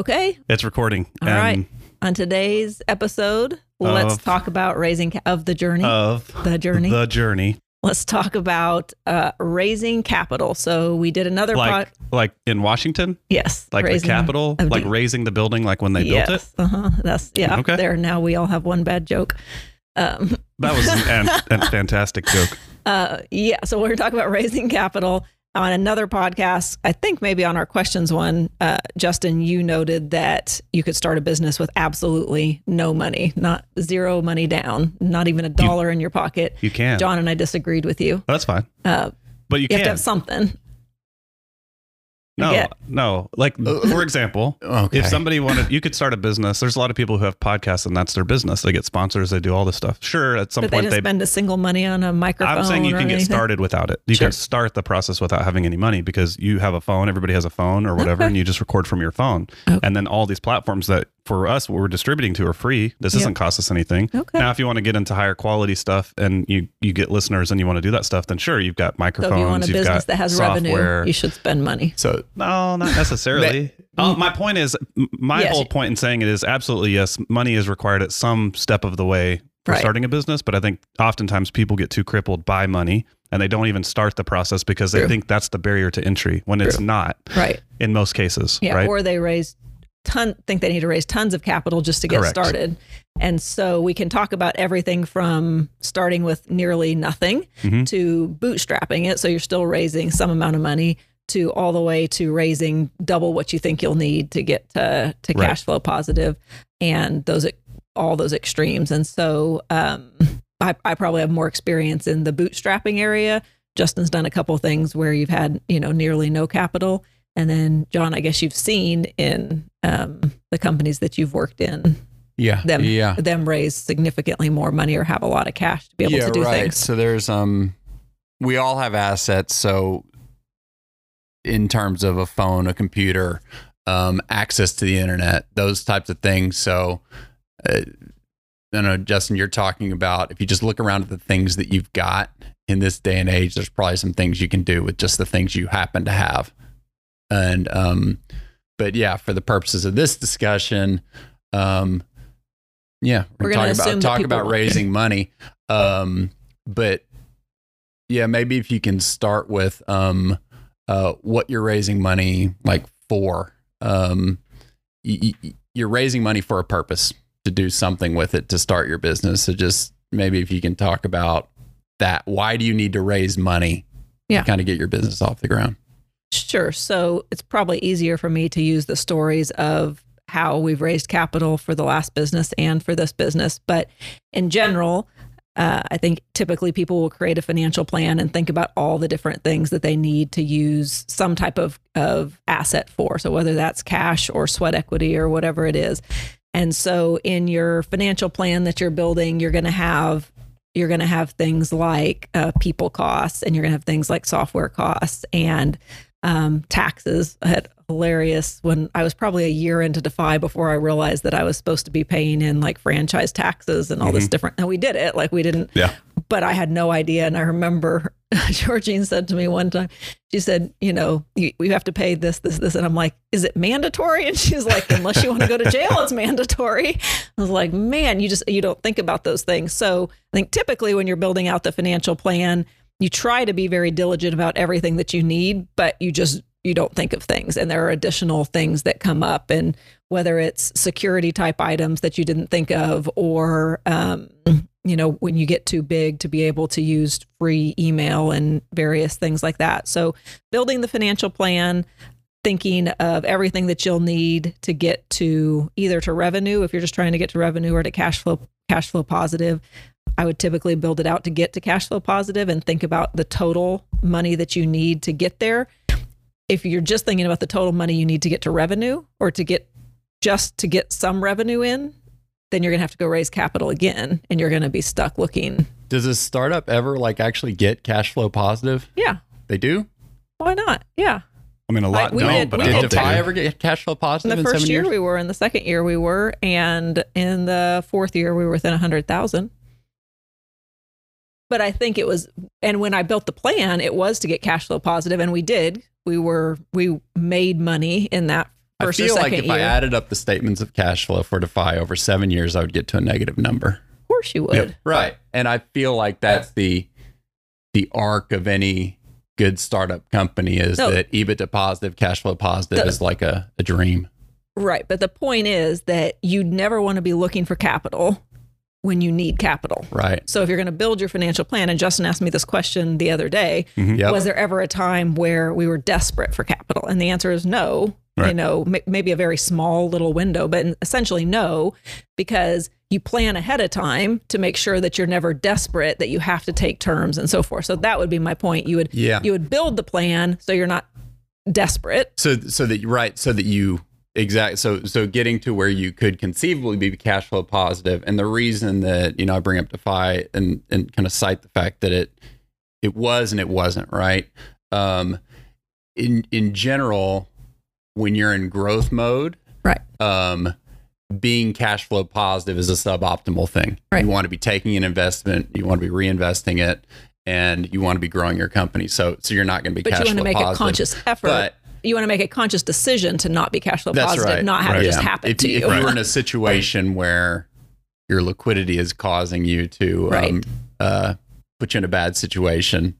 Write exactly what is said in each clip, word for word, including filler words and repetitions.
Okay. It's recording. All um, right. On today's episode, of, let's talk about raising of the journey of the journey, the journey. Let's talk about uh, raising capital. So we did another like, pro- like in Washington. Yes. Like the capital, of, like raising the building, like when they yes, built it. Uh-huh. That's yeah. Okay. There now we all have one bad joke. Um, that was an, a fantastic joke. Uh, yeah. So we're talking about raising capital. On another podcast, I think maybe on our questions one, uh, Justin, you noted that you could start a business with absolutely no money, not zero money down, not even a dollar you, in your pocket. You can. John and I disagreed with you. That's fine. Uh, but you, you can. have to have something. No, no. Like, for example, okay. if somebody wanted, you could start a business. There's a lot of people who have podcasts and that's their business. They get sponsors. They do all this stuff. Sure. At some but point they didn't they, spend a single money on a microphone. I'm saying you can get anything. started without it. You sure. can start the process without having any money because you have a phone. Everybody has a phone or whatever. Okay. And you just record from your phone. Okay. And then all these platforms that for us, what we're distributing to are free. This yep. doesn't cost us anything. Okay. Now, if you want to get into higher quality stuff and you, you get listeners and you want to do that stuff, then sure. You've got microphones. So if you want a business got that has software. revenue, you should spend money. So, no, not necessarily. But, uh, my point is, my yes. whole point in saying it is absolutely yes, money is required at some step of the way for right. starting a business. But I think oftentimes people get too crippled by money and they don't even start the process because True. they think that's the barrier to entry when True. it's not. Right. In most cases. Yeah. Right? Or they raise ton, think they need to raise tons of capital just to get Correct. started. And so we can talk about everything from starting with nearly nothing mm-hmm. to bootstrapping it. So you're still raising some amount of money. To all the way to raising double what you think you'll need to get to, to right. cash flow positive and those all those extremes. And so um, I, I probably have more experience in the bootstrapping area. Justin's done a couple of things where you've had, you know, nearly no capital. And then, John, I guess you've seen in um, the companies that you've worked in. Yeah, them, yeah. them raise significantly more money or have a lot of cash to be able yeah, to do right. things. So there's, um, we all have assets. So in terms of a phone, a computer, um, access to the internet, those types of things. So, uh, I know, Justin, you're talking about, if you just look around at the things that you've got in this day and age, there's probably some things you can do with just the things you happen to have. And, um, but yeah, for the purposes of this discussion, um, yeah, we're, we're going to talk about, talk about raising money. Um, but yeah, maybe if you can start with, um, Uh, what you're raising money like for. Um, y- y- you're raising money for a purpose, to do something with it, to start your business. So just maybe if you can talk about that, why do you need to raise money yeah. to kind of get your business off the ground? Sure. So it's probably easier for me to use the stories of how we've raised capital for the last business and for this business. But in general, Uh, I think typically people will create a financial plan and think about all the different things that they need to use some type of, of asset for. So whether that's cash or sweat equity or whatever it is. And so in your financial plan that you're building, you're going to have you're going to have things like uh, people costs, and you're going to have things like software costs and um, taxes. I had hilarious when I was probably a year into Defy before I realized that I was supposed to be paying in like franchise taxes and all mm-hmm. this different, and we did it like we didn't, yeah. but I had no idea. And I remember Georgine said to me one time, she said, you know, you, we have to pay this, this, this. And I'm like, is it mandatory? And she's like, unless you want to go to jail, it's mandatory. I was like, man, you just, you don't think about those things. So I think typically when you're building out the financial plan, you try to be very diligent about everything that you need, but you just, you don't think of things, and there are additional things that come up, and whether it's security type items that you didn't think of, or, um, you know, when you get too big to be able to use free email and various things like that. So building the financial plan, thinking of everything that you'll need to get to either to revenue, if you're just trying to get to revenue, or to cash flow, cash flow positive. I would typically build it out to get to cash flow positive and think about the total money that you need to get there. If you're just thinking about the total money you need to get to revenue, or to get just to get some revenue in, then you're going to have to go raise capital again, and you're going to be stuck looking. Does a startup ever like actually get cash flow positive? Yeah. They do? Why not? Yeah. I mean, a lot I, we don't, did, but we I did. Did Defy ever get cash flow positive in seven years? In the first year years? we were, in the second year we were, and in the fourth year we were within one hundred thousand. But I think it was, and when I built the plan, it was to get cash flow positive, and we did. We were, we made money in that I feel like if year. I added up the statements of cash flow for Defy over seven years, I would get to a negative number. Of course you would. Yep. Right. And I feel like that's the the arc of any good startup company is no. that EBITDA positive, cash flow positive the, is like a, a dream. Right. But the point is that you'd never want to be looking for capital when you need capital. Right. So if you're going to build your financial plan, and Justin asked me this question the other day, mm-hmm. yep. was there ever a time where we were desperate for capital? And the answer is no. Right. You know, maybe a very small little window, but essentially no, because you plan ahead of time to make sure that you're never desperate, that you have to take terms and so forth. So that would be my point. You would, yeah. you would build the plan so you're not desperate. So, so that you're right. So that you exactly. So, so getting to where you could conceivably be cash flow positive. And the reason that, you know, I bring up Defy and, and kind of cite the fact that it, it was, and it wasn't right. Um, in, in general, when you're in growth mode, right? Um, being cash flow positive is a suboptimal thing. Right. You want to be taking an investment, you want to be reinvesting it, and you want to be growing your company. So, so you're not going to be. But cash you want flow to make positive, a conscious effort. But you want to make a conscious decision to not be cash flow that's positive, right, not have right, it just yeah. happen if, to if you. If right. you're in a situation where your liquidity is causing you to um, right. uh, put you in a bad situation.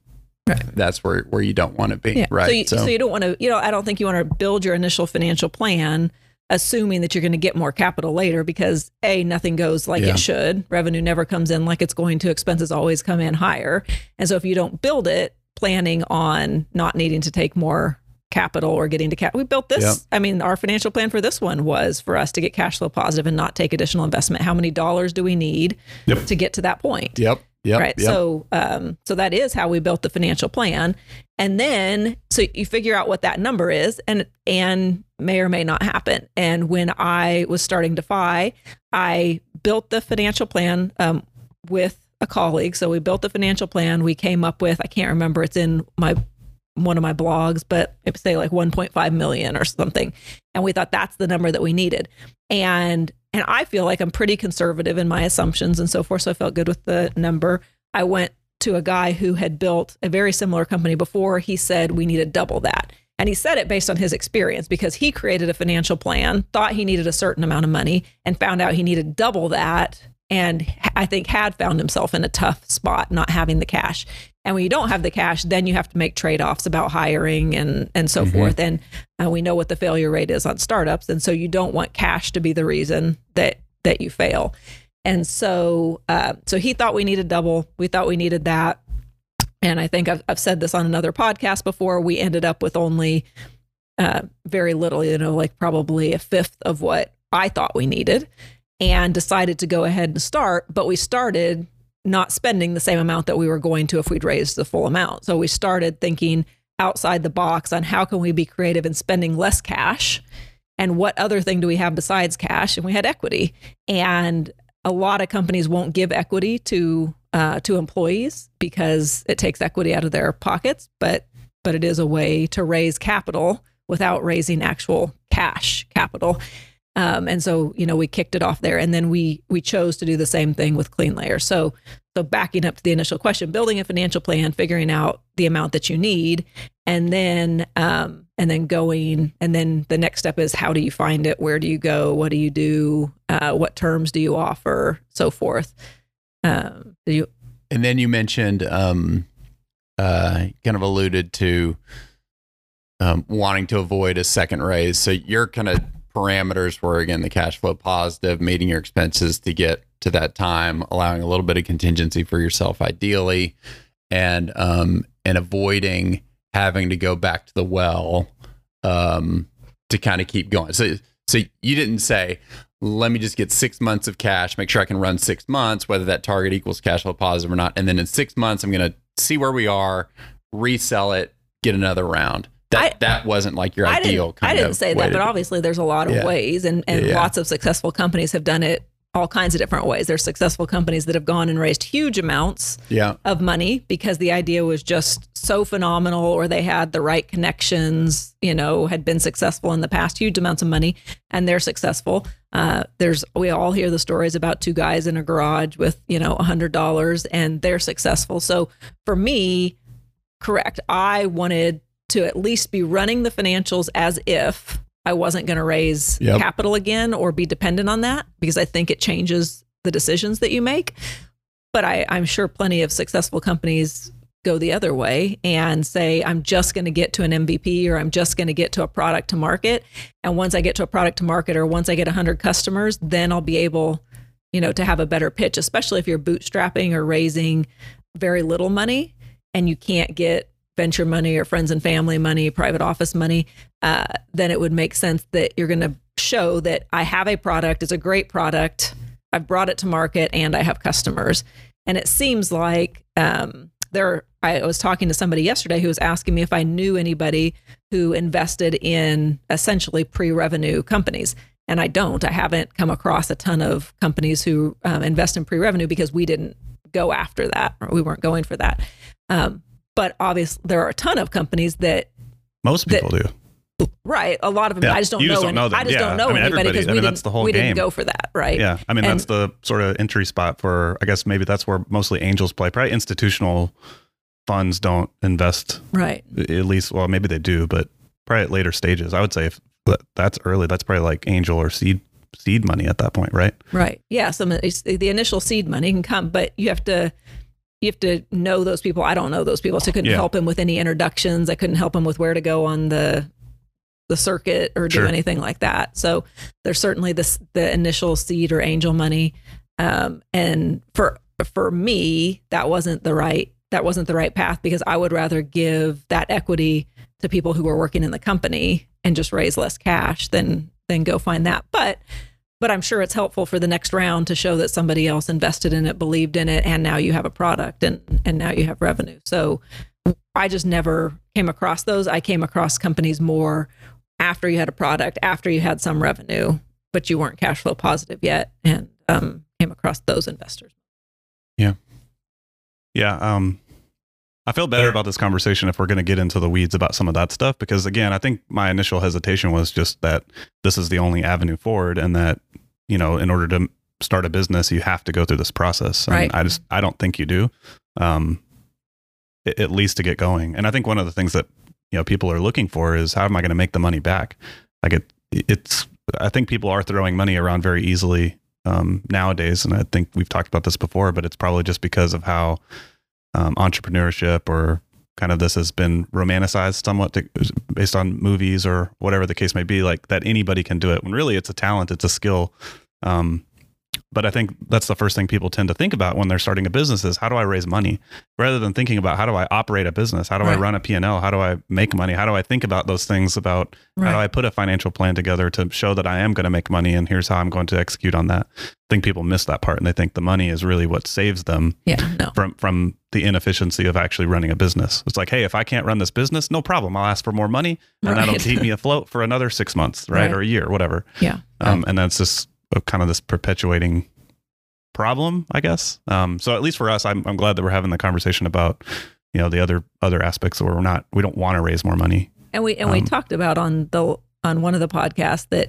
Right. That's where, where you don't want to be. Yeah. Right. So you, so. so you don't want to, you know, I don't think you want to build your initial financial plan assuming that you're going to get more capital later, because A, nothing goes like yeah. it should. Revenue never comes in like it's going to. Expenses always come in higher. And so if you don't build it planning on not needing to take more capital or getting to cap, we built this. Yep. I mean, our financial plan for this one was for us to get cash flow positive and not take additional investment. How many dollars do we need yep. to get to that point? Yep. Yep, right. Yep. So, um, so that is how we built the financial plan. And then, so you figure out what that number is and, and may or may not happen. And when I was starting Defy, I built the financial plan, um, with a colleague. So we built the financial plan. We came up with, I can't remember, it's in my, one of my blogs, but it would say like one point five million or something. And we thought that's the number that we needed. And And I feel like I'm pretty conservative in my assumptions and so forth. So I felt good with the number. I went to a guy who had built a very similar company before. He said, we need to double that. And he said it based on his experience because he created a financial plan, thought he needed a certain amount of money and found out he needed double that. And I think had found himself in a tough spot, not having the cash. And when you don't have the cash, then you have to make trade-offs about hiring and, and so mm-hmm. forth. And uh, we know what the failure rate is on startups. And so you don't want cash to be the reason that, that you fail. And so, uh, so he thought we needed double. We thought we needed that. And I think I've, I've said this on another podcast before, we ended up with only uh, very little, you know, like probably a fifth of what I thought we needed. And decided to go ahead and start, but we started not spending the same amount that we were going to if we'd raised the full amount. So we started thinking outside the box on how can we be creative in spending less cash and what other thing do we have besides cash? And we had equity. And a lot of companies won't give equity to uh, to employees because it takes equity out of their pockets, but but it is a way to raise capital without raising actual cash capital. Um, and so, you know, we kicked it off there and then we, we chose to do the same thing with Clean Layer. So, so backing up to the initial question, building a financial plan, figuring out the amount that you need, and then, um, and then going, and then the next step is how do you find it? Where do you go? What do you do? Uh, what terms do you offer? So forth. Um, do you, and then you mentioned, um, uh, kind of alluded to, um, wanting to avoid a second raise. So you're kind of, parameters were again the cash flow positive, meeting your expenses to get to that time, allowing a little bit of contingency for yourself ideally, and um and avoiding having to go back to the well um to kind of keep going. So so you didn't say, let me just get six months of cash, make sure I can run six months, whether that target equals cash flow positive or not, and then in six months I'm gonna see where we are, resell it, get another round. That, I, that wasn't like your I ideal kind of I didn't of say that, but obviously there's a lot of yeah. ways and, and yeah. lots of successful companies have done it all kinds of different ways. There's successful companies that have gone and raised huge amounts yeah. of money because the idea was just so phenomenal, or they had the right connections, you know, had been successful in the past, huge amounts of money, and they're successful. Uh, there's, we all hear the stories about two guys in a garage with, you know, a hundred dollars and they're successful. So for me, correct. I wanted to at least be running the financials as if I wasn't going to raise yep. capital again or be dependent on that, because I think it changes the decisions that you make. But I, I'm sure plenty of successful companies go the other way and say, I'm just going to get to an M V P, or I'm just going to get to a product to market. And once I get to a product to market, or once I get one hundred customers, then I'll be able, you know, to have a better pitch, especially if you're bootstrapping or raising very little money and you can't get venture money or friends and family money, private office money, uh, then it would make sense that you're going to show that I have a product, it's a great product, I've brought it to market, and I have customers. And it seems like um, there, I was talking to somebody yesterday who was asking me if I knew anybody who invested in essentially pre-revenue companies. And I don't, I haven't come across a ton of companies who um, invest in pre-revenue, because we didn't go after that, or we weren't going for that. Um, but obviously there are a ton of companies that most people that, do. Right. A lot of them, yeah. I just don't you know. Just don't know them. I just yeah. don't know I mean, anybody, because we, I mean, that's the whole we game. Didn't go for that. Right. Yeah. I mean, and, that's the sort of entry spot for, I guess maybe that's where mostly angels play. Probably institutional funds don't invest. Right. At least, well, maybe they do, but probably at later stages. I would say if that's early, that's probably like angel or seed seed money at that point. Right. Right. Yeah. So the initial seed money can come, but you have to, you have to know those people. I don't know those people, so I couldn't yeah. help him with any introductions. I couldn't help him with where to go on the the circuit or do sure. anything like that. So there's certainly this, the initial seed or angel money. Um, and for, for me, that wasn't the right, that wasn't the right path, because I would rather give that equity to people who were working in the company and just raise less cash than, than go find that. But But I'm sure it's helpful for the next round to show that somebody else invested in it, believed in it, and now you have a product, and, and now you have revenue. So I just never came across those. I came across companies more after you had a product, after you had some revenue, but you weren't cash flow positive yet, and um, came across those investors. Yeah. Yeah. Um, I feel better about this conversation if we're going to get into the weeds about some of that stuff, because again, I think my initial hesitation was just that this is the only avenue forward, and that, you know, in order to start a business, you have to go through this process. And right. I just, I don't think you do, um, at least to get going. And I think one of the things that, you know, people are looking for is, how am I going to make the money back? Like it, it's, I think people are throwing money around very easily, um, nowadays. And I think we've talked about this before, but it's probably just because of how, Um, entrepreneurship or kind of this has been romanticized somewhat to, based on movies or whatever the case may be, like that anybody can do it, when really it's a talent, it's a skill. Um, but I think that's the first thing people tend to think about when they're starting a business is, how do I raise money, rather than thinking about how do I operate a business? How do right. I run a P and L? How do I make money? How do I think about those things about right. how do I put a financial plan together to show that I am going to make money, and here's how I'm going to execute on that? I think people miss that part, and they think the money is really what saves them yeah, no. from, from the inefficiency of actually running a business. It's like, hey, if I can't run this business, no problem. I'll ask for more money, and right. that'll keep me afloat for another six months, right? right. Or a year, whatever. Yeah. Um, right. And that's just of kind of this perpetuating problem, I guess. Um, so at least for us, I'm, I'm glad that we're having the conversation about, you know, the other, other aspects where we're not, we don't want to raise more money. And we, and um, we talked about on the, on one of the podcasts that,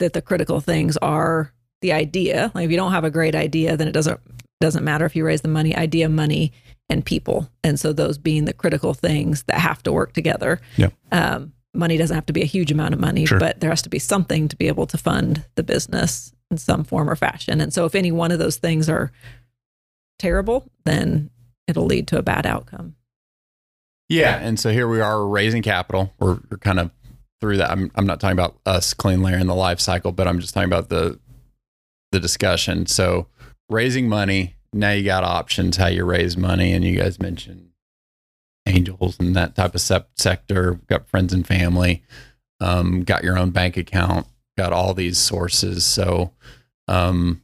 that the critical things are the idea. Like if you don't have a great idea, then it doesn't, doesn't matter if you raise the money, idea, money, and people. And so those being the critical things that have to work together. Yeah. Um, money doesn't have to be a huge amount of money, sure. but there has to be something to be able to fund the business in some form or fashion. And so if any one of those things are terrible, then it'll lead to a bad outcome. Yeah. And so here we are raising capital. We're, we're kind of through that. I'm, I'm not talking about us, Clean Layer, in the life cycle, but I'm just talking about the, the discussion. So raising money, now you got options, how you raise money. And you guys mentioned angels and that type of sep- sector, got friends and family, um, got your own bank account, got all these sources. So, um,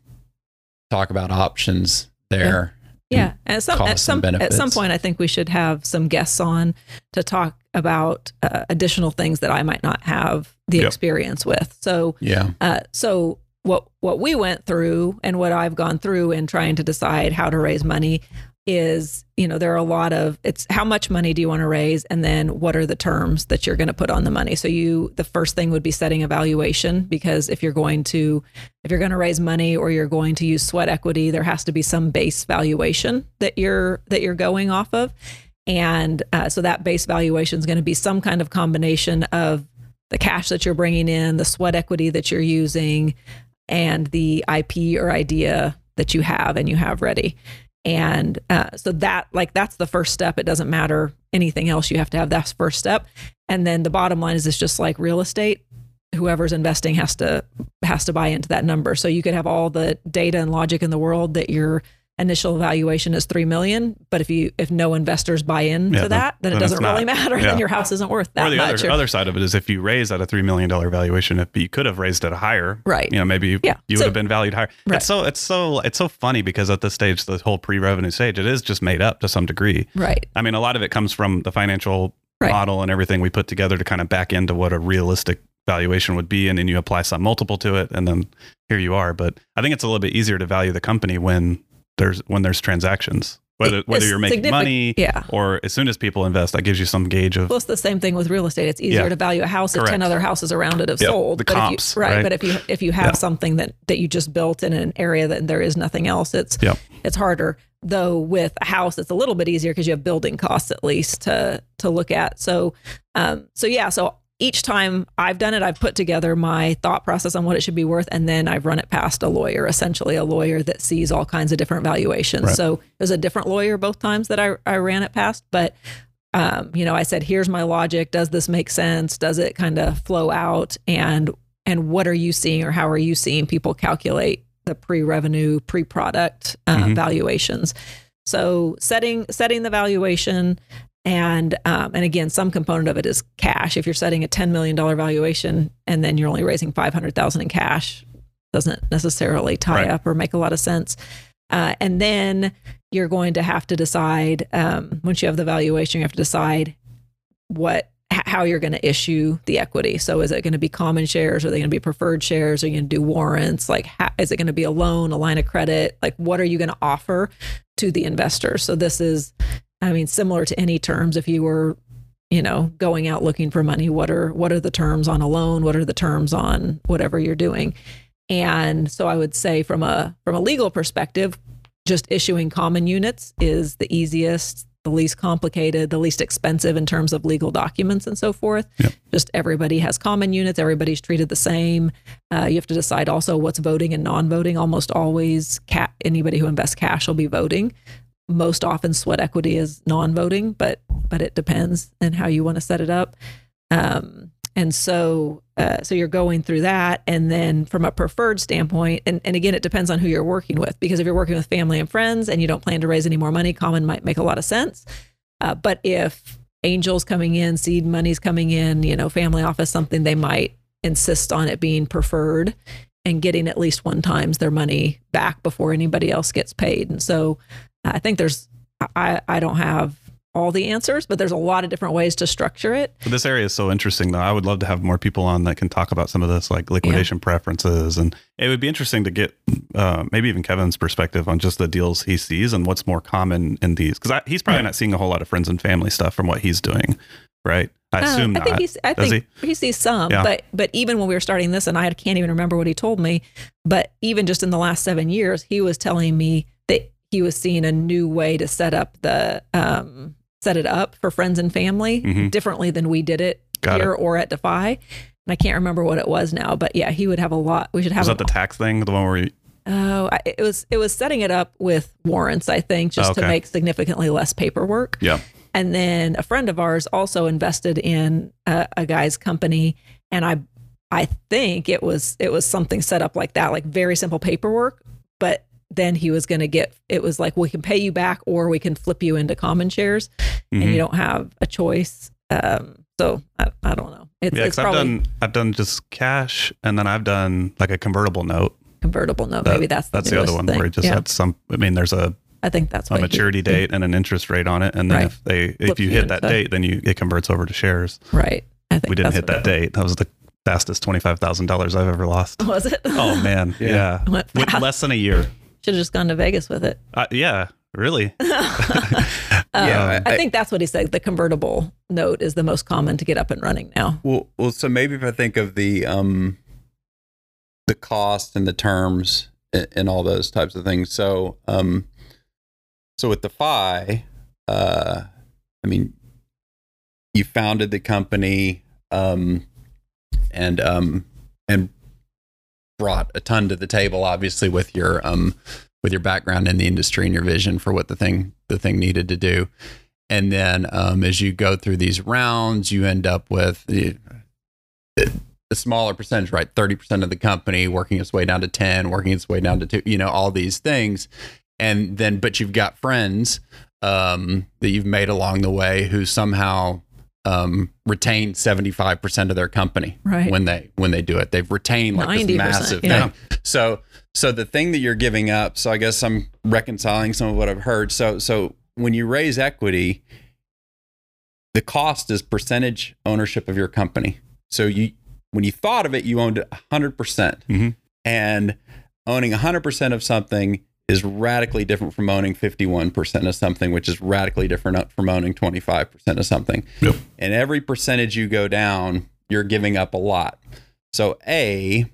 talk about options there. Yeah. yeah. And at some, at some, at some point, I think we should have some guests on to talk about uh, additional things that I might not have the yep. experience with. So, yeah. Uh, so what, what we went through and what I've gone through in trying to decide how to raise money is, you know, there are a lot of, it's how much money do you want to raise? And then what are the terms that you're going to put on the money? So you, the first thing would be setting a valuation, because if you're going to, if you're going to raise money or you're going to use sweat equity, there has to be some base valuation that you're, that you're going off of. And uh, so that base valuation is going to be some kind of combination of the cash that you're bringing in, the sweat equity that you're using, and the I P or idea that you have and you have ready. And uh, so that, like, that's the first step. It doesn't matter anything else. You have to have that first step. And then the bottom line is it's just like real estate. Whoever's investing has to has to buy into that number. So you could have all the data and logic in the world that your initial valuation is three million dollars, but if you if no investors buy in yeah, to that, then, then it doesn't really not, matter. Yeah. Then your house isn't worth that much. Or the much, other, or, other side of it is if you raise at a three million dollars valuation, if you could have raised at a higher, right? You know, maybe you, yeah. you would so, have been valued higher. Right. It's so it's so it's so funny because at this stage, the whole pre-revenue stage, it is just made up to some degree. Right. I mean, a lot of it comes from the financial right. model and everything we put together to kind of back into what a realistic valuation would be, and then you apply some multiple to it, and then here you are. But I think it's a little bit easier to value the company when there's when there's transactions, whether whether it's you're making money yeah. or as soon as people invest, that gives you some gauge of. Well, it's the same thing with real estate. It's easier yeah. to value a house if ten other houses around it have yep. sold. The but comps, if you, right, right? But if you if you have yeah. something that that you just built in an area that there is nothing else, it's yep. it's harder. Though with a house, it's a little bit easier because you have building costs at least to to look at. So um so yeah so. Each time I've done it, I've put together my thought process on what it should be worth, and then I've run it past a lawyer, essentially a lawyer that sees all kinds of different valuations. Right. So it was a different lawyer both times that I, I ran it past. But, um, you know, I said, here's my logic. Does this make sense? Does it kind of flow out? And and what are you seeing, or how are you seeing people calculate the pre-revenue, pre-product uh, mm-hmm. valuations? So setting setting the valuation. And, um, and again, some component of it is cash. If you're setting a ten million dollars valuation and then you're only raising five hundred thousand dollars in cash, doesn't necessarily tie right. up or make a lot of sense. Uh, and then you're going to have to decide, um, once you have the valuation, you have to decide what, h- how you're going to issue the equity. So is it going to be common shares? Are they going to be preferred shares? Are you going to do warrants? Like, how, is it going to be a loan, a line of credit? Like, what are you going to offer to the investor? So this is, I mean, similar to any terms, if you were, you know, going out looking for money, what are what are the terms on a loan? What are the terms on whatever you're doing? And so I would say from a from a legal perspective, just issuing common units is the easiest, the least complicated, the least expensive in terms of legal documents and so forth. Yep. Just everybody has common units. Everybody's treated the same. Uh, you have to decide also what's voting and non-voting. Almost always ca- anybody who invests cash will be voting. Most often sweat equity is non-voting, but but it depends on how you want to set it up. Um, and so uh, so you're going through that. And then from a preferred standpoint, and, and again, it depends on who you're working with, because if you're working with family and friends and you don't plan to raise any more money, common might make a lot of sense. Uh, but if angels coming in, seed money's coming in, you know, family office, something, they might insist on it being preferred and getting at least one times their money back before anybody else gets paid. And so I think there's, I, I don't have all the answers, but there's a lot of different ways to structure it. This area is so interesting, though. I would love to have more people on that can talk about some of this, like liquidation yeah. preferences. And it would be interesting to get uh, maybe even Kevin's perspective on just the deals he sees and what's more common in these. Because he's probably right. not seeing a whole lot of friends and family stuff from what he's doing, right? I assume uh, I think not. He's, I Does think he? he sees some, yeah. but but even when we were starting this, and I can't even remember what he told me, but even just in the last seven years, he was telling me that he was seeing a new way to set up the um, set it up for friends and family mm-hmm. differently than we did it Got here it. or at Defy. And I can't remember what it was now, but yeah, he would have a lot. We should have. Was that the tax thing? The one where you? Oh, I, it was it was setting it up with warrants, I think, just oh, okay. to make significantly less paperwork. Yeah. And then a friend of ours also invested in a, a guy's company, and I I think it was it was something set up like that, like very simple paperwork, but then he was going to get, it was like, we can pay you back or we can flip you into common shares mm-hmm. and you don't have a choice. Um, so I, I don't know. It's, yeah, it's probably, I've done, I've done just cash, and then I've done like a convertible note. Convertible note. That, maybe that's the, that's the other one thing. Where you just yeah. had some, I mean, there's a, I think that's a maturity he, date he, and an interest rate on it. And then right. if they, if flip you hit that date, then you, it converts over to shares. Right. I think we didn't hit that date. That was the fastest twenty-five thousand dollars I've ever lost. Was it? Oh man. Yeah. yeah. With less than a year. Should have just gone to Vegas with it. Uh, yeah, really. yeah, um, I think that's what he said. The convertible note is the most common to get up and running now. Well, well. So maybe if I think of the um, the cost and the terms and, and all those types of things. So, um, so with Defy, uh, I mean, you founded the company. Um, and um, and brought a ton to the table, obviously, with your um, with your background in the industry and your vision for what the thing the thing needed to do. And then um, as you go through these rounds, you end up with the, a smaller percentage, right? thirty percent of the company working its way down to ten, working its way down to two, you know, all these things. And then, but you've got friends um, that you've made along the way who somehow um, retained seventy-five percent of their company, right, when they, when they do it. They've retained like ninety percent, this massive, yeah, thing. So, so the thing that you're giving up, so I guess I'm reconciling some of what I've heard. So, so when you raise equity, the cost is percentage ownership of your company. So you, when you thought of it, you owned one hundred percent. Mm-hmm. And owning one hundred percent of something is radically different from owning fifty-one percent of something, which is radically different from owning twenty-five percent of something. Yep. And every percentage you go down, you're giving up a lot. So A,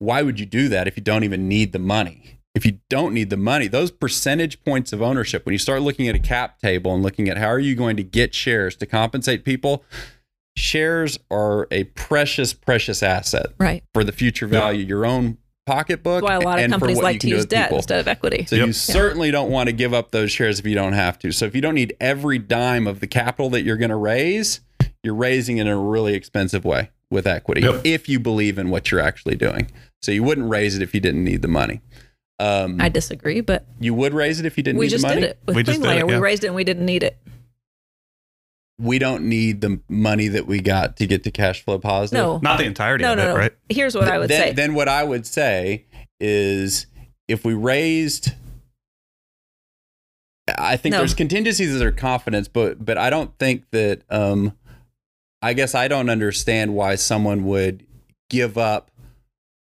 why would you do that if you don't even need the money? If you don't need the money, those percentage points of ownership, when you start looking at a cap table and looking at how are you going to get shares to compensate people, shares are a precious, precious asset, right, for the future value, yeah, your own pocketbook. That's why a lot of companies like to use debt people. instead of equity. So yep. you yeah. certainly don't want to give up those shares if you don't have to. So if you don't need every dime of the capital that you're going to raise, you're raising it in a really expensive way with equity, yep, if you believe in what you're actually doing. So you wouldn't raise it if you didn't need the money. Um, I disagree, but you would raise it if you didn't need the money? We just did it with Clean Layer. We raised it and we didn't need it. We don't need the money that we got to get to cash flow positive. No, not the entirety no, of no, it, no. right? Here's what Th I would then, say. Then what I would say is if we raised, I think no. there's contingencies that are confidence, but but I don't think that, um, I guess I don't understand why someone would give up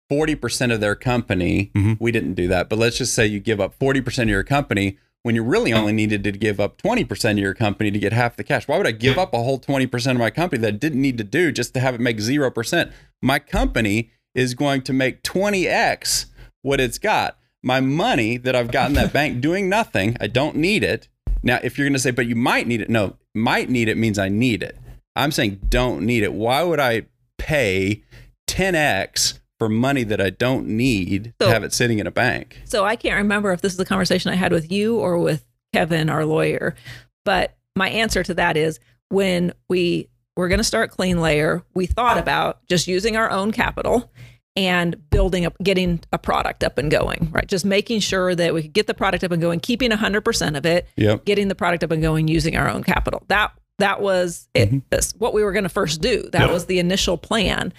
forty percent of their company. Mm-hmm. We didn't do that, but let's just say you give up forty percent of your company when you really only needed to give up twenty percent of your company to get half the cash. Why would I give up a whole twenty percent of my company that I didn't need to do just to have it make zero percent? My company is going to make twenty X what it's got. My money that I've got in that bank doing nothing, I don't need it. Now, if you're going to say, but you might need it. No, might need it means I need it. I'm saying don't need it. Why would I pay ten X for money that I don't need so, to have it sitting in a bank? So I can't remember if this is the conversation I had with you or with Kevin, our lawyer, but my answer to that is when we were going to start Clean Layer, we thought about just using our own capital and building up, getting a product up and going, right? Just making sure that we could get the product up and going, keeping one hundred percent of it, yep, getting the product up and going, using our own capital. That, that was it. Mm-hmm. That's what we were going to first do. That yep. was the initial plan.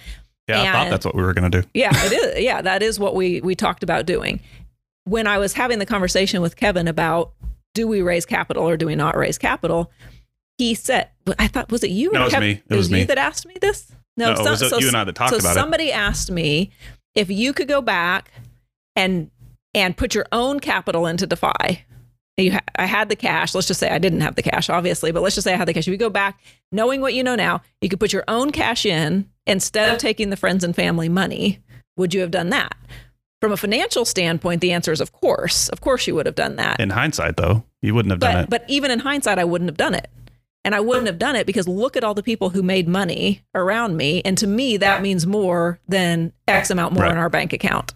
Yeah, and I thought that's what we were going to do. Yeah, it is. Yeah, that is what we we talked about doing. When I was having the conversation with Kevin about do we raise capital or do we not raise capital, he said, I thought, was it you? No, it was Kevin? me. It, it was, was me. you that asked me this? No, no some, it was so, you and I that talked so about it. So somebody asked me if you could go back and and put your own capital into Defy. You ha I had the cash. Let's just say I didn't have the cash, obviously, but let's just say I had the cash. If you go back, knowing what you know now, you could put your own cash in instead of taking the friends and family money. Would you have done that? From a financial standpoint, the answer is, of course, of course you would have done that. In hindsight, though, you wouldn't have but, done it. But even in hindsight, I wouldn't have done it. And I wouldn't have done it because look at all the people who made money around me. And to me, that means more than X amount more right. in our bank account.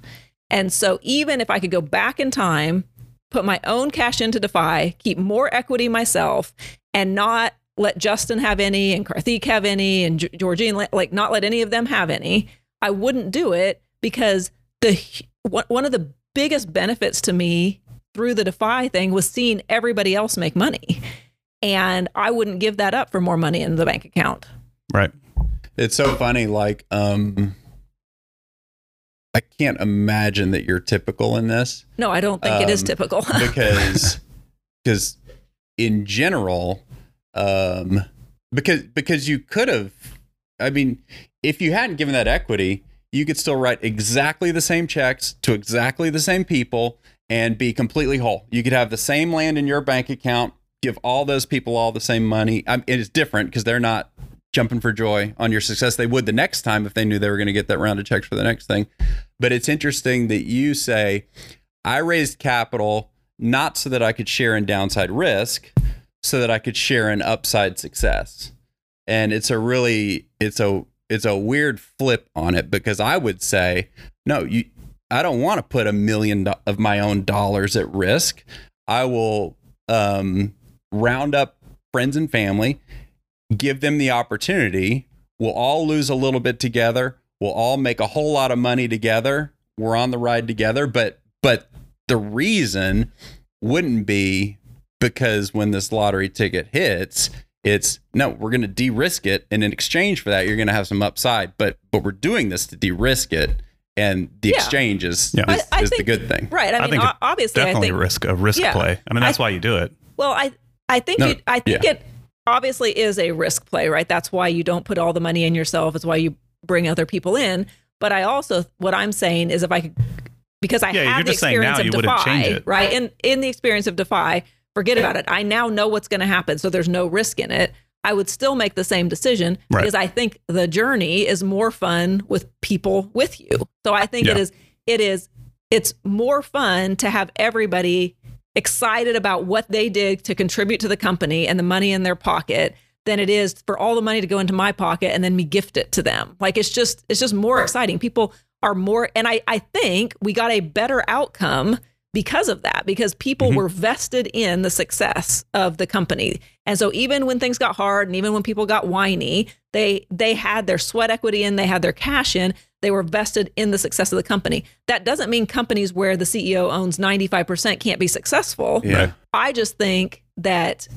And so even if I could go back in time, put my own cash into Defy, keep more equity myself, and not let Justin have any and Karthik have any and Georgine, like not let any of them have any, I wouldn't do it because the one of the biggest benefits to me through the Defy thing was seeing everybody else make money. And I wouldn't give that up for more money in the bank account. Right. It's so funny. Like, um, I can't imagine that you're typical in this. No, I don't think um, it is typical. because, because in general, um, because, because you could have, I mean, if you hadn't given that equity, you could still write exactly the same checks to exactly the same people and be completely whole. You could have the same land in your bank account, give all those people all the same money. I mean, it is different because they're not jumping for joy on your success. They would the next time if they knew they were going to get that round of checks for the next thing. But it's interesting that you say, I raised capital not so that I could share in downside risk, so that I could share in upside success. And it's a really, it's a, it's a weird flip on it, because I would say, no, you, I don't want to put a million do- of my own dollars at risk. I will um, round up friends and family, give them the opportunity. We'll all lose a little bit together. We'll all make a whole lot of money together. We're on the ride together. But, but the reason wouldn't be because when this lottery ticket hits, it's no, we're going to de-risk it. And in exchange for that, you're going to have some upside, but, but we're doing this to de-risk it. And the yeah. exchange is, yeah. is, I, I is think, the good thing. Right. I, I mean, think obviously definitely I think, risk a risk yeah, play. I mean, that's I, why you do it. Well, I, I think, no, it, I think yeah. it obviously is a risk play, right? That's why you don't put all the money in yourself. It's why you bring other people in. But I also, what I'm saying is if I could, because I yeah, have the experience now, of Defy, right? And in the experience of Defy, forget about it. I now know what's going to happen. So there's no risk in it. I would still make the same decision right. because I think the journey is more fun with people with you. So I think yeah. it is, it is, it's more fun to have everybody excited about what they did to contribute to the company and the money in their pocket than it is for all the money to go into my pocket and then me gift it to them. Like, it's just, it's just more exciting. People are more, and I, I think we got a better outcome because of that, because people mm-hmm. were vested in the success of the company. And so even when things got hard and even when people got whiny, they they had their sweat equity in, they had their cash in, they were vested in the success of the company. That doesn't mean companies where the C E O owns ninety-five percent can't be successful. Yeah. I just think that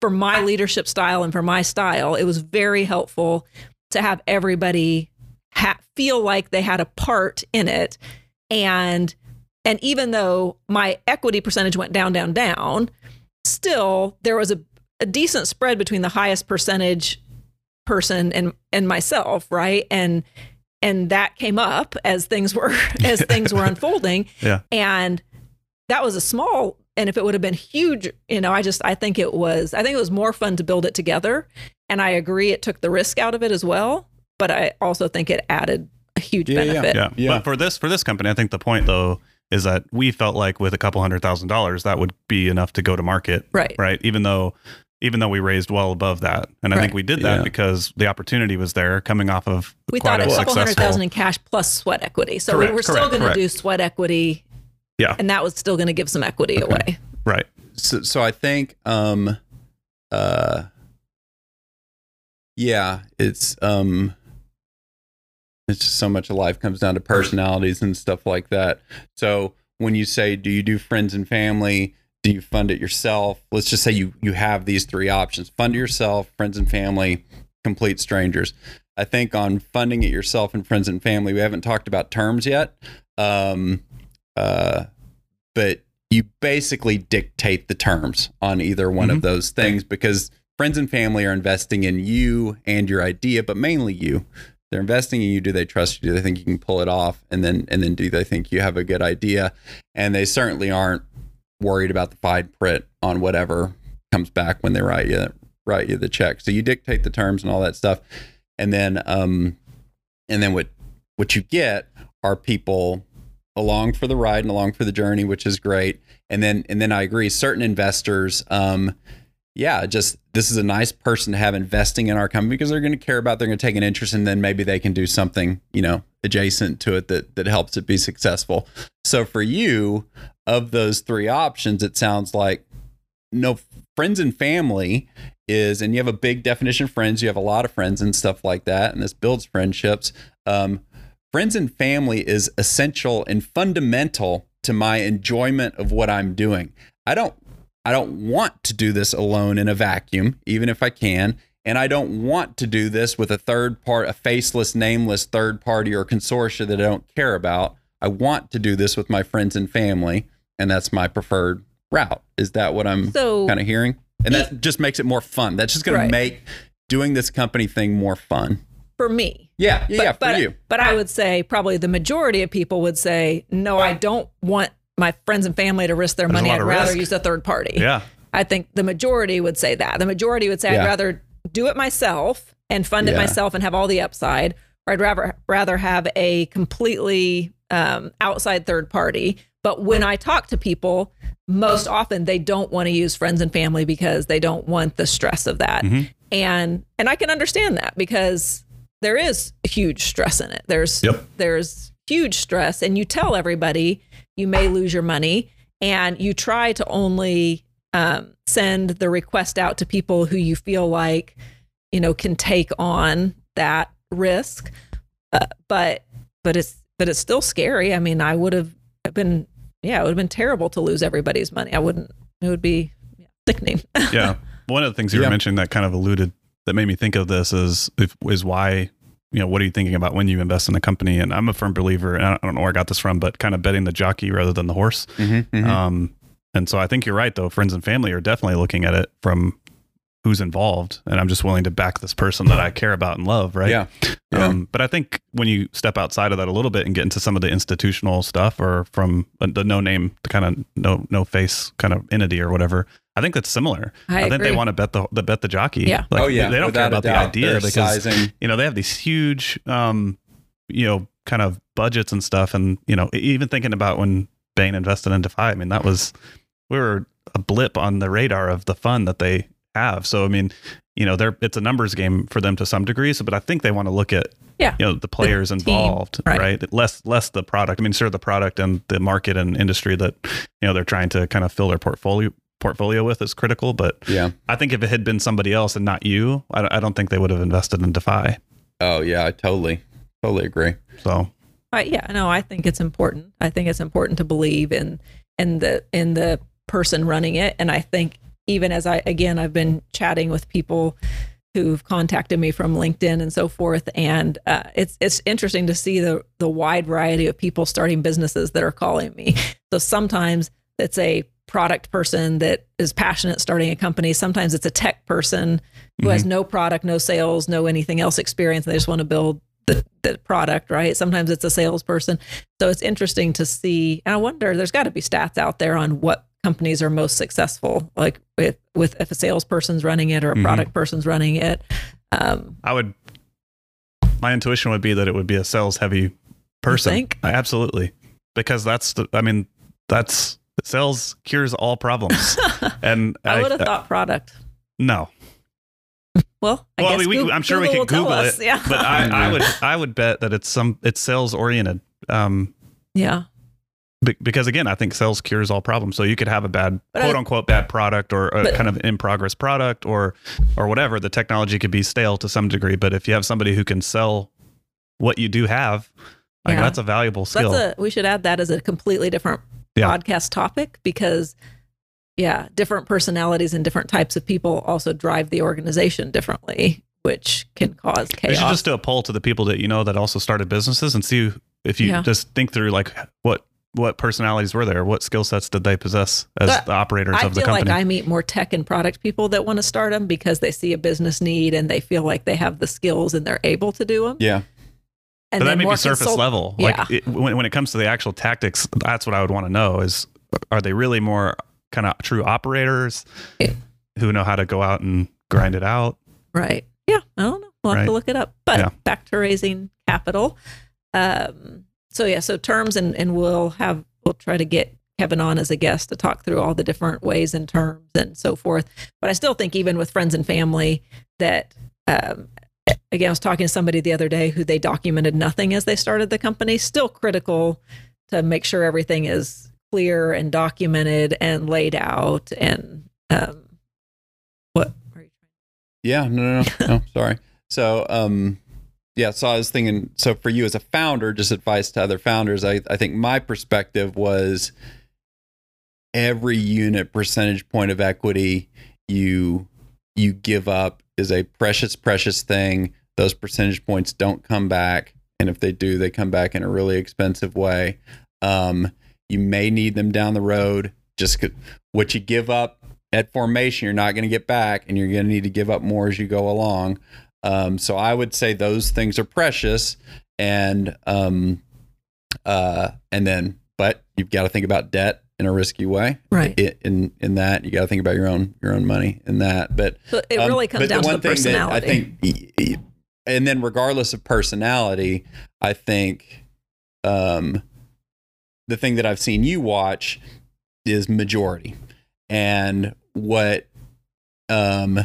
for my leadership style and for my style, it was very helpful to have everybody ha- feel like they had a part in it. And And even though my equity percentage went down, down, down, still there was a, a decent spread between the highest percentage person and, and myself, right? And and that came up as things were as things were unfolding. Yeah. And that was a small, and if it would have been huge, you know, I just I think it was I think it was more fun to build it together. And I agree it took the risk out of it as well, but I also think it added a huge yeah, benefit. Yeah, yeah. yeah. But for this for this company, I think the point though is that we felt like with a couple hundred thousand dollars, that would be enough to go to market. Right. Right. Even though, even though we raised well above that. And I right. think we did that yeah. because the opportunity was there coming off of we quite thought a couple successful... hundred thousand in cash plus sweat equity. So correct, we were correct, still going to do sweat equity. Yeah. And that was still going to give some equity okay. away. Right. So, so I think, um, uh, yeah, it's, um, it's just so much of life comes down to personalities and stuff like that. So when you say, do you do friends and family? Do you fund it yourself? Let's just say you, you have these three options: fund it yourself, friends and family, complete strangers. I think on funding it yourself and friends and family, we haven't talked about terms yet. Um, uh, but you basically dictate the terms on either one mm-hmm. of those things, because friends and family are investing in you and your idea, but mainly you. They're investing in you. Do they trust you? Do they think you can pull it off? And then, and then do they think you have a good idea? And they certainly aren't worried about the fine print on whatever comes back when they write you, write you the check. So you dictate the terms and all that stuff. And then, um, and then what, what you get are people along for the ride and along for the journey, which is great. And then, and then I agree, certain investors, um, yeah, just this is a nice person to have investing in our company because they're going to care about, they're going to take an interest, and then maybe they can do something, you know, adjacent to it that that helps it be successful. So for you, of those three options, it sounds like no friends and family is, and you have a big definition of friends. You have a lot of friends and stuff like that, and this builds friendships. Um, friends and family is essential and fundamental to my enjoyment of what I'm doing. I don't. I don't want to do this alone in a vacuum, even if I can. And I don't want to do this with a third part, a faceless, nameless third party or consortia that I don't care about. I want to do this with my friends and family. And that's my preferred route. Is that what I'm so, kind of hearing? And that it, just makes it more fun. That's just going right. to make doing this company thing more fun. For me. Yeah. Yeah. But, yeah for but, you. But I would say probably the majority of people would say, no, I don't want my friends and family to risk their There's money. I'd rather risk. use a third party. Yeah. I think the majority would say that. The majority would say, yeah. I'd rather do it myself and fund yeah. it myself and have all the upside, or I'd rather, rather have a completely um, outside third party. But when I talk to people, most often they don't want to use friends and family because they don't want the stress of that. Mm-hmm. And, and I can understand that because there is huge stress in it. There's yep. there's huge stress, and you tell everybody you may lose your money, and you try to only um, send the request out to people who you feel like, you know, can take on that risk. Uh, but but it's but it's still scary. I mean, I would have been yeah, it would have been terrible to lose everybody's money. I wouldn't. It would be sickening. Yeah. One of the things you yeah. were mentioning that kind of alluded, that made me think of this is, if, is why, you know, what are you thinking about when you invest in a company? And I'm a firm believer, and I don't know where I got this from, but kind of betting the jockey rather than the horse. Mm-hmm, mm-hmm. Um, and so I think you're right, though. Friends and family are definitely looking at it from who's involved, and I'm just willing to back this person that I care about and love. Right. Yeah. yeah. Um, but I think when you step outside of that a little bit and get into some of the institutional stuff, or from the no name, the kind of no, no face kind of entity or whatever, I think that's similar. I, I think agree. They want to bet the, the bet the jockey. Yeah. Like, oh yeah. They don't Without care about the idea They're because, sizing. you know, they have these huge, um, you know, kind of budgets and stuff. And, you know, even thinking about when Bain invested in Defy, I mean, that was, we were a blip on the radar of the fund that they have. So, I mean, you know, they're, it's a numbers game for them to some degree. So, but I think they want to look at, yeah. you know, the players the team, involved, right. right? Less, less the product. I mean, sure, the product and the market and industry that, you know, they're trying to kind of fill their portfolio portfolio with is critical, but yeah, I think if it had been somebody else and not you, I, I don't think they would have invested in Defy. Oh yeah, I totally, totally agree. So, uh, yeah, no, I think it's important. I think it's important to believe in in the in the person running it, and I think even as I again, I've been chatting with people who've contacted me from LinkedIn and so forth, and uh, it's it's interesting to see the the wide variety of people starting businesses that are calling me. So sometimes it's a product person that is passionate starting a company. Sometimes it's a tech person who mm-hmm. has no product, no sales, no anything else experience, and they just want to build the, the product, right? Sometimes it's a salesperson. So it's interesting to see. And I wonder, there's got to be stats out there on what companies are most successful, like with, with if a salesperson's running it or a mm-hmm. product person's running it. Um, I would, my intuition would be that it would be a sales heavy person. You think? I, absolutely. Because that's the, I mean, that's, sales cures all problems. And I, I would have thought product. No. Well, I well, guess I mean, Google, we, I'm sure Google we could Google it, yeah. but I, I would, I would bet that it's some, it's sales oriented. Um, yeah. Be, because again, I think sales cures all problems. So you could have a bad, but quote I, unquote, bad product or a but, kind of in progress product or, or whatever. The technology could be stale to some degree, but if you have somebody who can sell what you do have, like yeah. that's a valuable skill. That's a, we should add that as a completely different Yeah. podcast topic, because yeah, different personalities and different types of people also drive the organization differently, which can cause chaos. You should just do a poll to the people that you know that also started businesses and see if you yeah. just think through like what what personalities were there, what skill sets did they possess as but the operators I of the company. I feel like I meet more tech and product people that want to start them because they see a business need and they feel like they have the skills and they're able to do them. Yeah. And but that may be surface consult- level. Yeah. Like it, when, when it comes to the actual tactics, that's what I would want to know is, are they really more kind of true operators yeah. who know how to go out and grind it out? Right. Yeah. I don't know. We'll have right. to look it up, but yeah. back to raising capital. Um, so yeah, so terms and, and we'll have, we'll try to get Kevin on as a guest to talk through all the different ways and terms and so forth. But I still think even with friends and family that, um, again, I was talking to somebody the other day who they documented nothing as they started the company. Still critical to make sure everything is clear and documented and laid out. And um, what are you? Yeah, no, no, no, no sorry. So, um, yeah, so I was thinking, so for you as a founder, just advice to other founders, I, I think my perspective was every unit percentage point of equity you you give up is a precious, precious thing. Those percentage points don't come back. And if they do, they come back in a really expensive way. Um, you may need them down the road. Just what you give up at formation, you're not going to get back, and you're going to need to give up more as you go along. Um, so I would say those things are precious. And, um, uh, and then, but you've got to think about debt in a risky way, right? It, in in that you got to think about your own your own money in that, but so it really um, comes down to the personality. I think, and then regardless of personality, I think um, the thing that I've seen you watch is majority, and what um,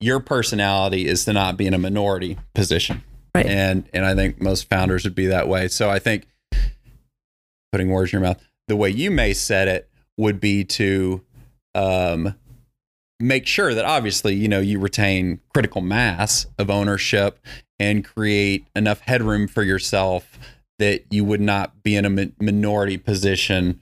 your personality is to not be in a minority position, Right. And, and I think most founders would be that way. So I think, putting words in your mouth, the way you may set it would be to um, make sure that obviously, you know, you retain critical mass of ownership and create enough headroom for yourself that you would not be in a mi- minority position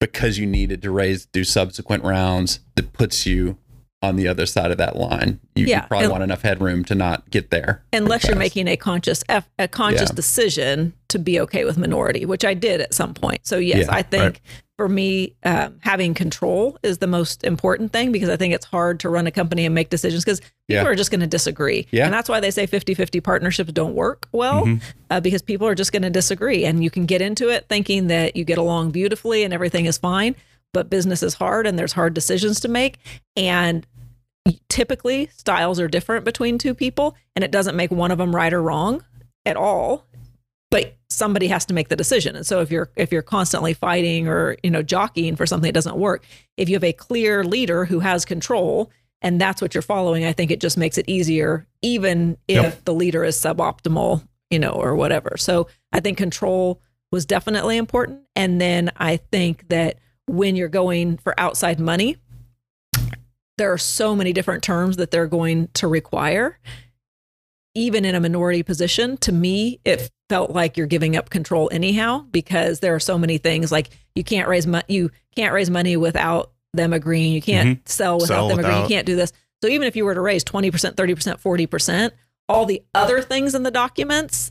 because you needed to raise, do subsequent rounds that puts you on the other side of that line. You, yeah, you probably and, want enough headroom to not get there. Unless you're making a conscious a conscious yeah. decision to be okay with minority, which I did at some point. So yes, yeah, I think right. for me, um, having control is the most important thing, because I think it's hard to run a company and make decisions because people yeah. are just going to disagree. Yeah. And that's why they say fifty fifty partnerships don't work well, mm-hmm. uh, because people are just going to disagree. And you can get into it thinking that you get along beautifully and everything is fine, but business is hard and there's hard decisions to make. And typically styles are different between two people, and it doesn't make one of them right or wrong at all, but somebody has to make the decision. And so if you're if you're constantly fighting or, you know, jockeying for something, it doesn't work. If you have a clear leader who has control and that's what you're following, I think it just makes it easier, even if yep. the leader is suboptimal, you know, or whatever. So I think control was definitely important. And then I think that when you're going for outside money, there are so many different terms that they're going to require. Even in a minority position, to me, it felt like you're giving up control anyhow, because there are so many things like you can't raise money, you can't raise money without them agreeing. You can't mm-hmm. sell without sell them without. agreeing. You can't do this. So even if you were to raise twenty percent, thirty percent, forty percent, all the other things in the documents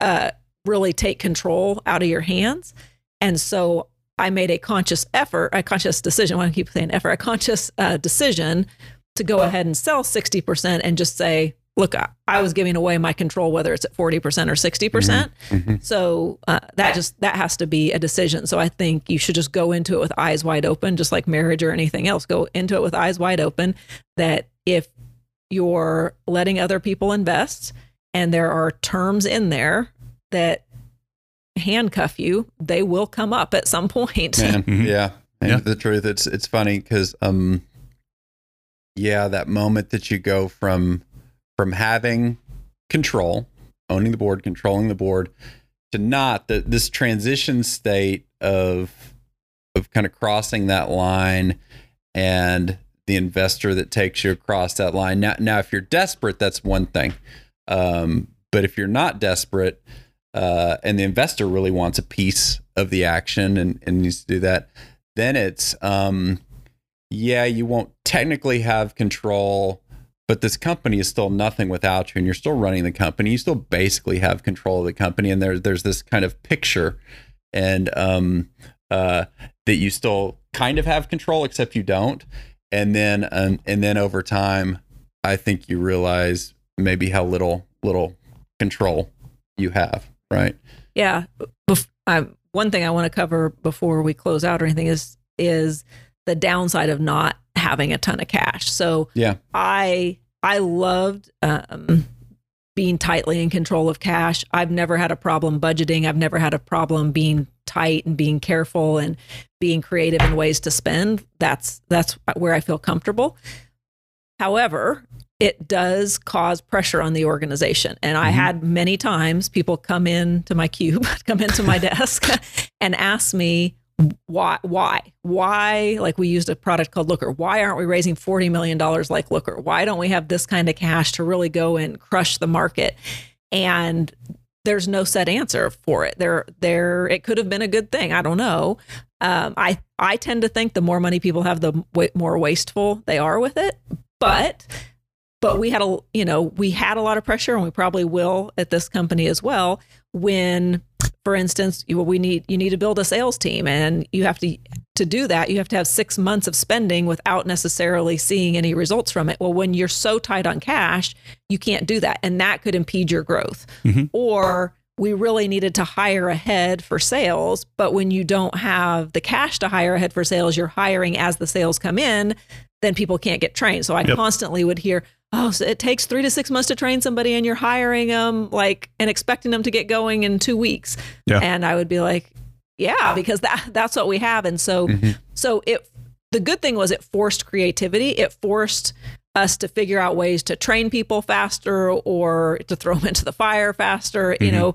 uh, really take control out of your hands. And so I made a conscious effort, a conscious decision. Why do I keep saying effort? A conscious uh, decision to go ahead and sell sixty percent and just say, look, I, I was giving away my control, whether it's at forty percent or sixty percent. Mm-hmm. Mm-hmm. So uh, that just, that has to be a decision. So I think you should just go into it with eyes wide open, just like marriage or anything else. Go into it with eyes wide open that if you're letting other people invest and there are terms in there that handcuff you, they will come up at some point. Man, mm-hmm. yeah. And yeah. the truth, it's it's funny because um yeah, that moment that you go from from having control, owning the board, controlling the board, to not, the, this transition state of of kind of crossing that line and the investor that takes you across that line. Now now if you're desperate, that's one thing. Um but if you're not desperate, Uh, and the investor really wants a piece of the action and, and needs to do that, then it's, um, yeah, you won't technically have control, but this company is still nothing without you, and you're still running the company. You still basically have control of the company, and there, there's this kind of picture and um, uh, that you still kind of have control, except you don't. And then, um, and then over time, I think you realize maybe how little, little control you have. Right. Yeah. Bef- um, one thing I want to cover before we close out or anything is is the downside of not having a ton of cash. So yeah, I I loved um, being tightly in control of cash. I've never had a problem budgeting. I've never had a problem being tight and being careful and being creative in ways to spend. That's that's where I feel comfortable. However, it does cause pressure on the organization. And I mm-hmm. had many times people come into my cube, come into my desk and ask me why, why, why, like we used a product called Looker. Why aren't we raising forty million dollars like Looker? Why don't we have this kind of cash to really go and crush the market? And there's no set answer for it. There, there, it could have been a good thing. I don't know. Um, I, I tend to think the more money people have, the w- more wasteful they are with it. But But we had a, you know, we had a lot of pressure, and we probably will at this company as well. When, for instance, you, we need you need to build a sales team, and you have to to do that. You have to have six months of spending without necessarily seeing any results from it. Well, when you're so tight on cash, you can't do that, and that could impede your growth. Mm-hmm. Or we really needed to hire a head for sales, but when you don't have the cash to hire a head for sales, you're hiring as the sales come in. Then people can't get trained. So I yep. constantly would hear, oh, so it takes three to six months to train somebody and you're hiring them like and expecting them to get going in two weeks. Yeah. And I would be like, yeah, because that that's what we have. And so mm-hmm. so it the good thing was it forced creativity. It forced us to figure out ways to train people faster or to throw them into the fire faster, mm-hmm. you know,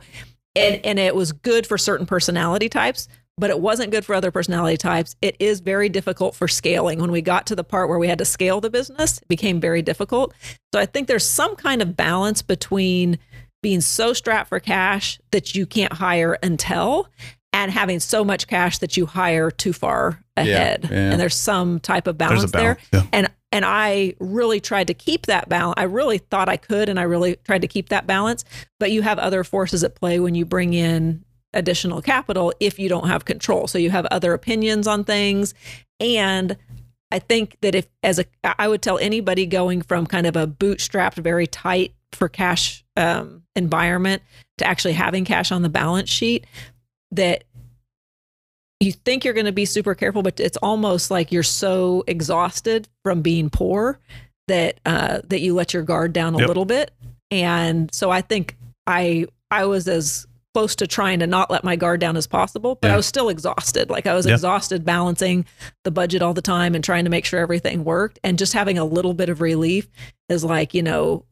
and, and it was good for certain personality types, but it wasn't good for other personality types. It is very difficult for scaling. When we got to the part where we had to scale the business, it became very difficult. So I think there's some kind of balance between being so strapped for cash that you can't hire until, and having so much cash that you hire too far ahead. Yeah, yeah. And there's some type of balance, balance there. Yeah. And and I really tried to keep that balance. I really thought I could, and I really tried to keep that balance. But you have other forces at play when you bring in additional capital if you don't have control. So you have other opinions on things. And I think that if, as a, I would tell anybody going from kind of a bootstrapped, very tight for cash um, environment to actually having cash on the balance sheet, that you think you're going to be super careful, but it's almost like you're so exhausted from being poor that uh, that you let your guard down a yep. little bit. And so I think I I was as close to trying to not let my guard down as possible, but yeah. I was still exhausted. Like I was yep. exhausted balancing the budget all the time and trying to make sure everything worked. And just having a little bit of relief is like, you know,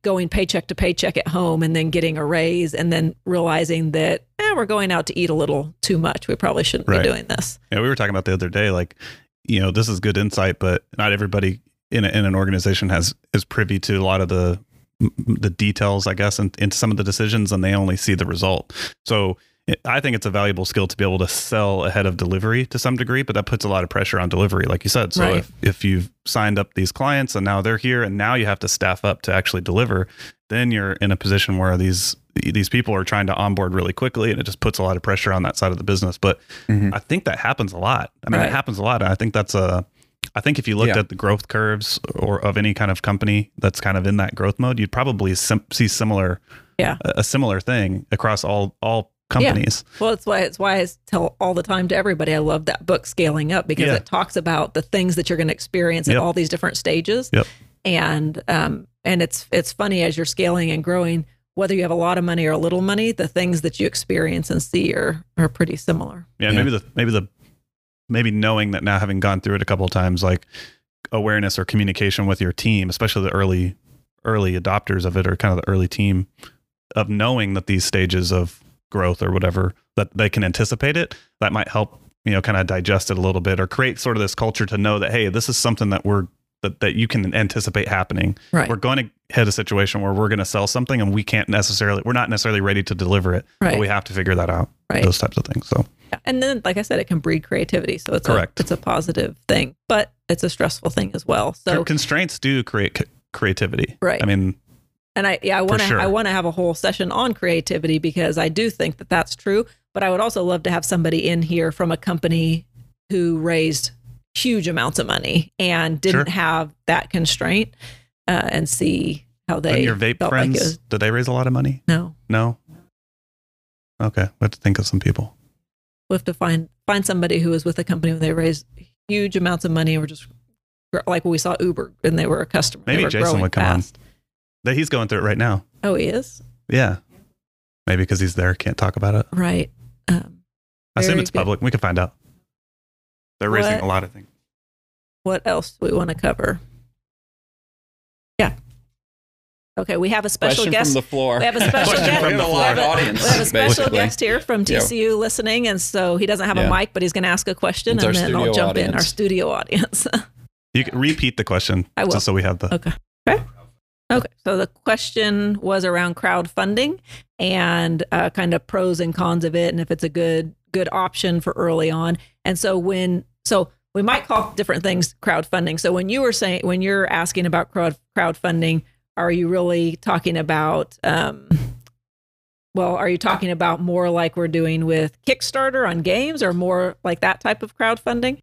going paycheck to paycheck at home and then getting a raise and then realizing that eh, we're going out to eat a little too much. We probably shouldn't right. be doing this. Yeah, we were talking about the other day, like, you know, this is good insight, but not everybody in, a, in an organization has is privy to a lot of the the details, I guess, and, and some of the decisions, and they only see the result. So I think it's a valuable skill to be able to sell ahead of delivery to some degree, but that puts a lot of pressure on delivery, like you said. So right. if, if you've signed up these clients and now they're here and now you have to staff up to actually deliver, then you're in a position where these these people are trying to onboard really quickly, and it just puts a lot of pressure on that side of the business. But mm-hmm. I think that happens a lot. I mean, right. it happens a lot. And I think that's a, I think if you looked yeah. at the growth curves or of any kind of company that's kind of in that growth mode, you'd probably sim- see similar, yeah. a, a similar thing across all, all, companies. Yeah. Well, it's why it's why I tell all the time to everybody, I love that book Scaling Up, because yeah. it talks about the things that you're going to experience yep. at all these different stages. Yep. And um and it's it's funny, as you're scaling and growing, whether you have a lot of money or a little money, the things that you experience and see are are pretty similar. Yeah, yeah. maybe the maybe the maybe knowing that now, having gone through it a couple of times, like awareness or communication with your team, especially the early early adopters of it, or kind of the early team, of knowing that these stages of growth or whatever, that they can anticipate it, that might help, you know, kind of digest it a little bit, or create sort of this culture to know that, hey, this is something that we're that, that you can anticipate happening. Right. We're going to hit a situation where we're going to sell something and we can't necessarily, we're not necessarily ready to deliver it, right. but we have to figure that out. Right. Those types of things. So, yeah. and then, like I said, it can breed creativity. So it's correct. A, it's a positive thing, but it's a stressful thing as well. So constraints do create c- creativity. Right. I mean. And I, yeah, I want to, sure. I want to have a whole session on creativity, because I do think that that's true. But I would also love to have somebody in here from a company who raised huge amounts of money and didn't sure. have that constraint, uh, and see how they. And your vape felt friends, like was, did they raise a lot of money? No, no. Okay, we have to think of some people. We have to find find somebody who was with a company where they raised huge amounts of money, and we're just like when we saw Uber, and they were a customer. Maybe Jason would come fast. on. That he's going through it right now. Oh, he is? Yeah. Maybe because he's there, can't talk about it. Right. Um, I assume it's good. Public. We can find out. They're what, raising a lot of things. What else do we want to cover? Yeah. Okay, we have a special Question guest. From the floor. We have a special guest. From the we, have a, audience, we have a special basically. guest here from T C U yeah. listening, and so he doesn't have yeah. a mic, but he's going to ask a question, it's and then I'll jump audience. in. Our studio audience. You can repeat the question. I will. Just so we have the... Okay. Okay. Okay, so the question was around crowdfunding and uh, kind of pros and cons of it, and if it's a good good option for early on. And so when so we might call different things crowdfunding. So when you were saying when you're asking about crowd crowdfunding, are you really talking about? Um, well, are you talking about more like we're doing with Kickstarter on games, or more like that type of crowdfunding?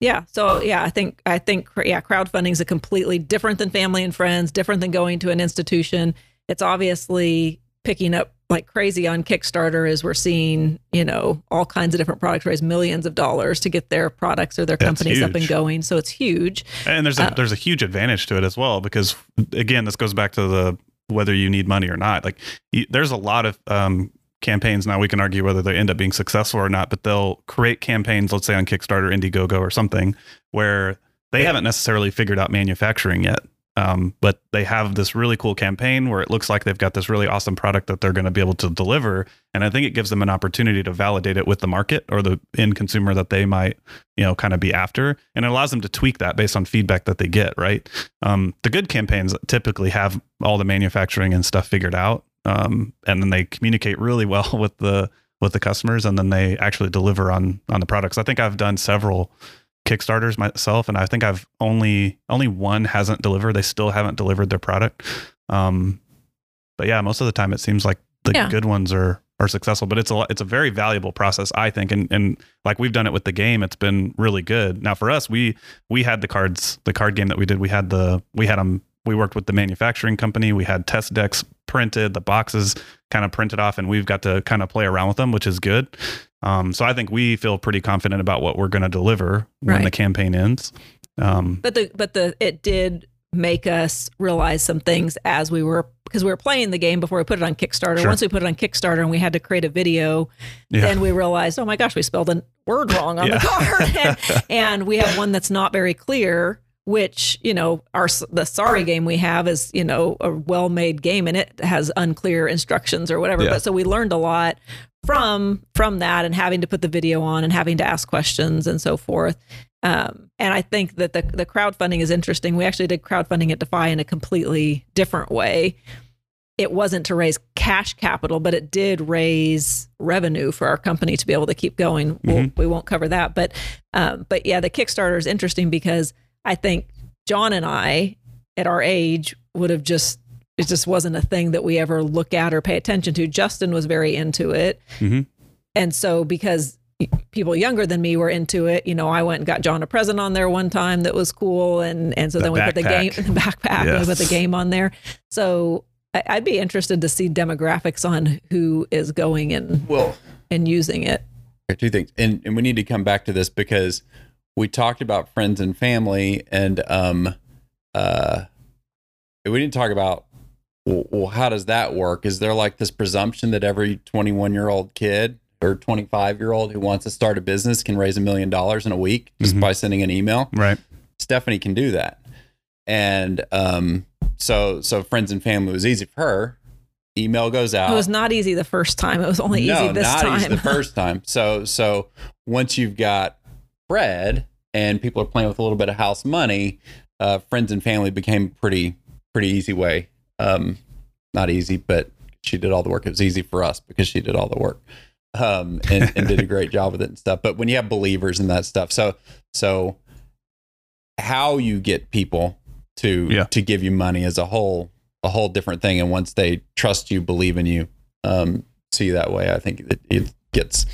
Yeah. So yeah, I think, I think, yeah, crowdfunding is a completely different than family and friends, different than going to an institution. It's obviously picking up like crazy on Kickstarter, as we're seeing, you know, all kinds of different products raise millions of dollars to get their products or their That's companies huge. up and going. So it's huge. And there's a, uh, there's a huge advantage to it as well, because again, this goes back to the, whether you need money or not. Like you, there's a lot of, um, campaigns now, we can argue whether they end up being successful or not, but they'll create campaigns, let's say on Kickstarter, Indiegogo or something, where they yeah. haven't necessarily figured out manufacturing yet, Um, but they have this really cool campaign where it looks like they've got this really awesome product that they're going to be able to deliver. And I think it gives them an opportunity to validate it with the market or the end consumer that they might, you know, kind of be after. And it allows them to tweak that based on feedback that they get, right? Um, the good campaigns typically have all the manufacturing and stuff figured out. Um, and then they communicate really well with the, with the customers, and then they actually deliver on, on the products. I think I've done several Kickstarters myself, and I think I've only only one hasn't delivered. They still haven't delivered their product. Um, but yeah, most of the time it seems like the yeah. good ones are are successful. But it's a it's a very valuable process, I think. And and like we've done it with the game, it's been really good. Now for us, we we had the cards, the card game that we did. We had the we had them. We worked with the manufacturing company. We had test decks printed, the boxes kind of printed off, and we've got to kind of play around with them, which is good. Um, so I think we feel pretty confident about what we're going to deliver when right. the campaign ends. Um, but the but the it did make us realize some things as we were, because we were playing the game before we put it on Kickstarter. Sure. Once we put it on Kickstarter and we had to create a video, yeah. then we realized, oh my gosh, we spelled a word wrong on yeah. the card, and, and we have one that's not very clear. Which, you know, our the sorry game we have is, you know, a well-made game, and it has unclear instructions or whatever. Yeah. But so we learned a lot from from that, and having to put the video on and having to ask questions and so forth. Um, and I think that the the crowdfunding is interesting. We actually did crowdfunding at Defy in a completely different way. It wasn't to raise cash capital, but it did raise revenue for our company to be able to keep going. Mm-hmm. We'll, we won't cover that, but um, but yeah, the Kickstarter is interesting because I think John and I, at our age, would have just, it just wasn't a thing that we ever look at or pay attention to. Justin was very into it. Mm-hmm. And so because people younger than me were into it, you know, I went and got John a present on there one time that was cool. And and so the then we backpack. put the game, the backpack, yes. we put the game on there. So I, I'd be interested to see demographics on who is going and, well, and using it. Two things. And, and we need to come back to this because we talked about friends and family, and um, uh, we didn't talk about, well, how does that work? Is there like this presumption that every twenty-one-year-old kid or twenty-five-year-old who wants to start a business can raise a million dollars in a week just mm-hmm. by sending an email? Right. Stephanie can do that. And um, so so friends and family was easy for her. Email goes out. It was not easy the first time. It was only no, easy this time. No, not easy the first time. So So once you've got bread and people are playing with a little bit of house money, uh, friends and family became pretty, pretty easy way. Um, not easy, but she did all the work. It was easy for us because she did all the work, um, and, and did a great job with it and stuff. But when you have believers in that stuff, so, so how you get people to, yeah. to give you money is a whole, a whole different thing. And once they trust you, believe in you, um, see you that way, I think it, it gets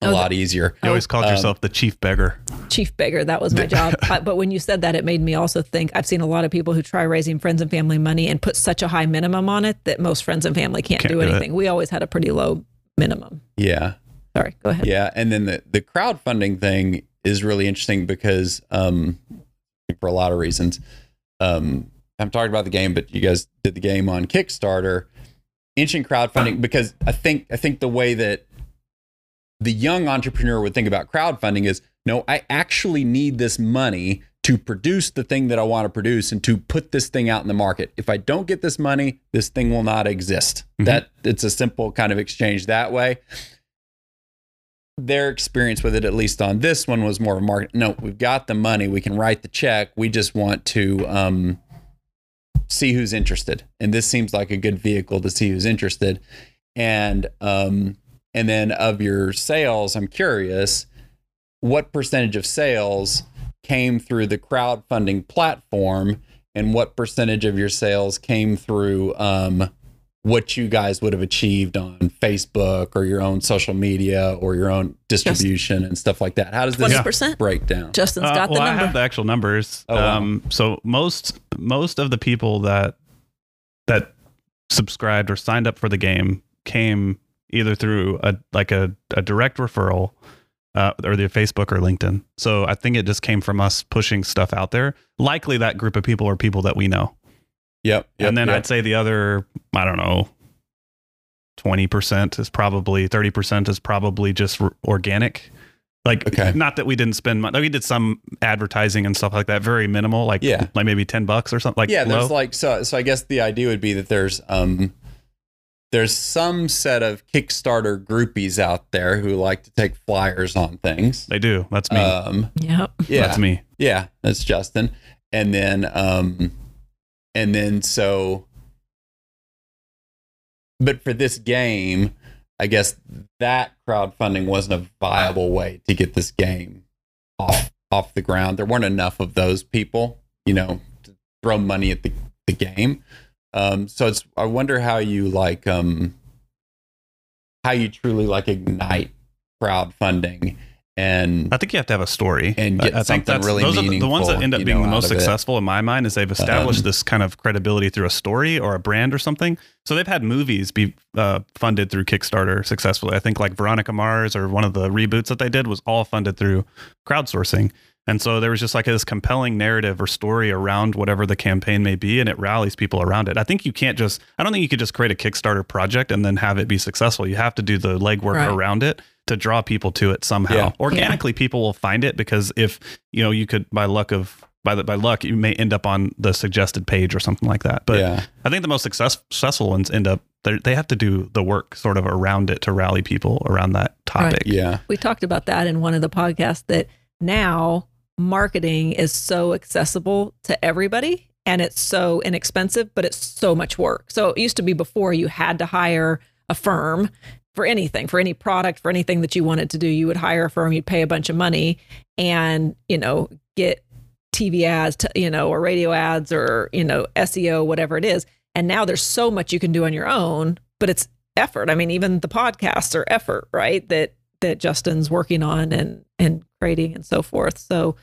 a oh, lot the, easier. You always called um, yourself the chief beggar. Chief beggar. That was my job. I, but when you said that, it made me also think, I've seen a lot of people who try raising friends and family money and put such a high minimum on it that most friends and family can't, can't do, do anything. It. We always had a pretty low minimum. Yeah. Sorry, go ahead. Yeah. And then the, the crowdfunding thing is really interesting because um, for a lot of reasons, um, I'm talking about the game, but you guys did the game on Kickstarter. Interesting crowdfunding because I think, I think the way that the young entrepreneur would think about crowdfunding is, no, I actually need this money to produce the thing that I want to produce and to put this thing out in the market. If I don't get this money, this thing will not exist. Mm-hmm. That it's a simple kind of exchange that way. Their experience with it, at least on this one, was more of a market. No, we've got the money. We can write the check. We just want to um, see who's interested. And this seems like a good vehicle to see who's interested. And, um, And then of your sales, I'm curious, what percentage of sales came through the crowdfunding platform and what percentage of your sales came through um, what you guys would have achieved on Facebook or your own social media or your own distribution Justin, and stuff like that? How does this twenty percent break down? Justin's got uh, well, the number. I have the actual numbers. Oh, wow. um, so most most of the people that that subscribed or signed up for the game came either through a like a, a direct referral uh, or the Facebook or LinkedIn. So I think it just came from us pushing stuff out there. Likely that group of people are people that we know. Yep. yep and then yep. I'd say the other, I don't know, twenty percent is probably, thirty percent is probably just re- organic. Like, okay. Not that we didn't spend money. Like, we did some advertising and stuff like that. Very minimal, like, yeah. like maybe ten bucks or something. Like, yeah, there's low. like, so, so I guess the idea would be that there's, um, there's some set of Kickstarter groupies out there who like to take flyers on things. They do. That's me. Um, yep. Yeah. That's me. Yeah. That's Justin. And then, um, and then so, but for this game, I guess that crowdfunding wasn't a viable way to get this game off off the ground. There weren't enough of those people, you know, to throw money at the, the game. Um, so it's, I wonder how you like, um, how you truly like ignite crowdfunding. And I think you have to have a story and get I, I something think really those meaningful. Are the, the ones that end up being know, the most successful it. in my mind is they've established um, this kind of credibility through a story or a brand or something. So they've had movies be uh, funded through Kickstarter successfully. I think like Veronica Mars or one of the reboots that they did was all funded through crowdsourcing. And so there was just like this compelling narrative or story around whatever the campaign may be, and it rallies people around it. I think you can't just, I don't think you could just create a Kickstarter project and then have it be successful. You have to do the legwork right. around it to draw people to it somehow. Yeah. Organically, yeah. people will find it because if, you know, you could by luck of by the, by luck, you may end up on the suggested page or something like that. But yeah. I think the most success, successful ones end up, they have to do the work sort of around it to rally people around that topic. Right. Yeah. We talked about that in one of the podcasts that now marketing is so accessible to everybody and it's so inexpensive, but it's so much work. So it used to be before you had to hire a firm for anything, for any product, for anything that you wanted to do, you would hire a firm, you'd pay a bunch of money and, you know, get T V ads, to, you know, or radio ads or, you know, S E O, whatever it is. And now there's so much you can do on your own, but it's effort. I mean, even the podcasts are effort, right? That, that Justin's working on and, and creating and so forth. So,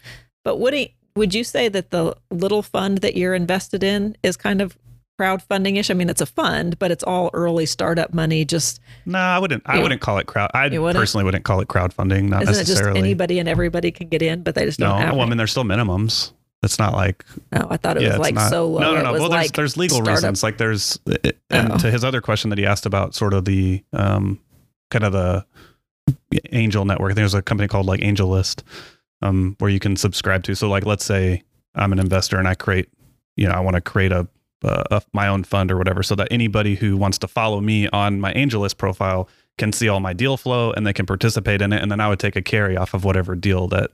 but would he, would you say that the little fund that you're invested in is kind of crowdfunding-ish? I mean, it's a fund, but it's all early startup money. Just no, I wouldn't. I know, wouldn't call it crowd. I wouldn't? personally wouldn't call it crowdfunding. Not Isn't necessarily. It just anybody and everybody can get in, but they just don't. No, have well, it. I mean, there's still minimums. It's not like. No, I thought it yeah, was like not, so low. No, no, no. Well, there's like there's legal startup. reasons. Like there's, it, and oh. to his other question that he asked about, sort of the um, kind of the angel network. There's a company called like AngelList, um, where you can subscribe to. So like, let's say I'm an investor and I create, you know, I want to create a. Uh, of my own fund or whatever, so that anybody who wants to follow me on my AngelList profile can see all my deal flow and they can participate in it. And then I would take a carry off of whatever deal that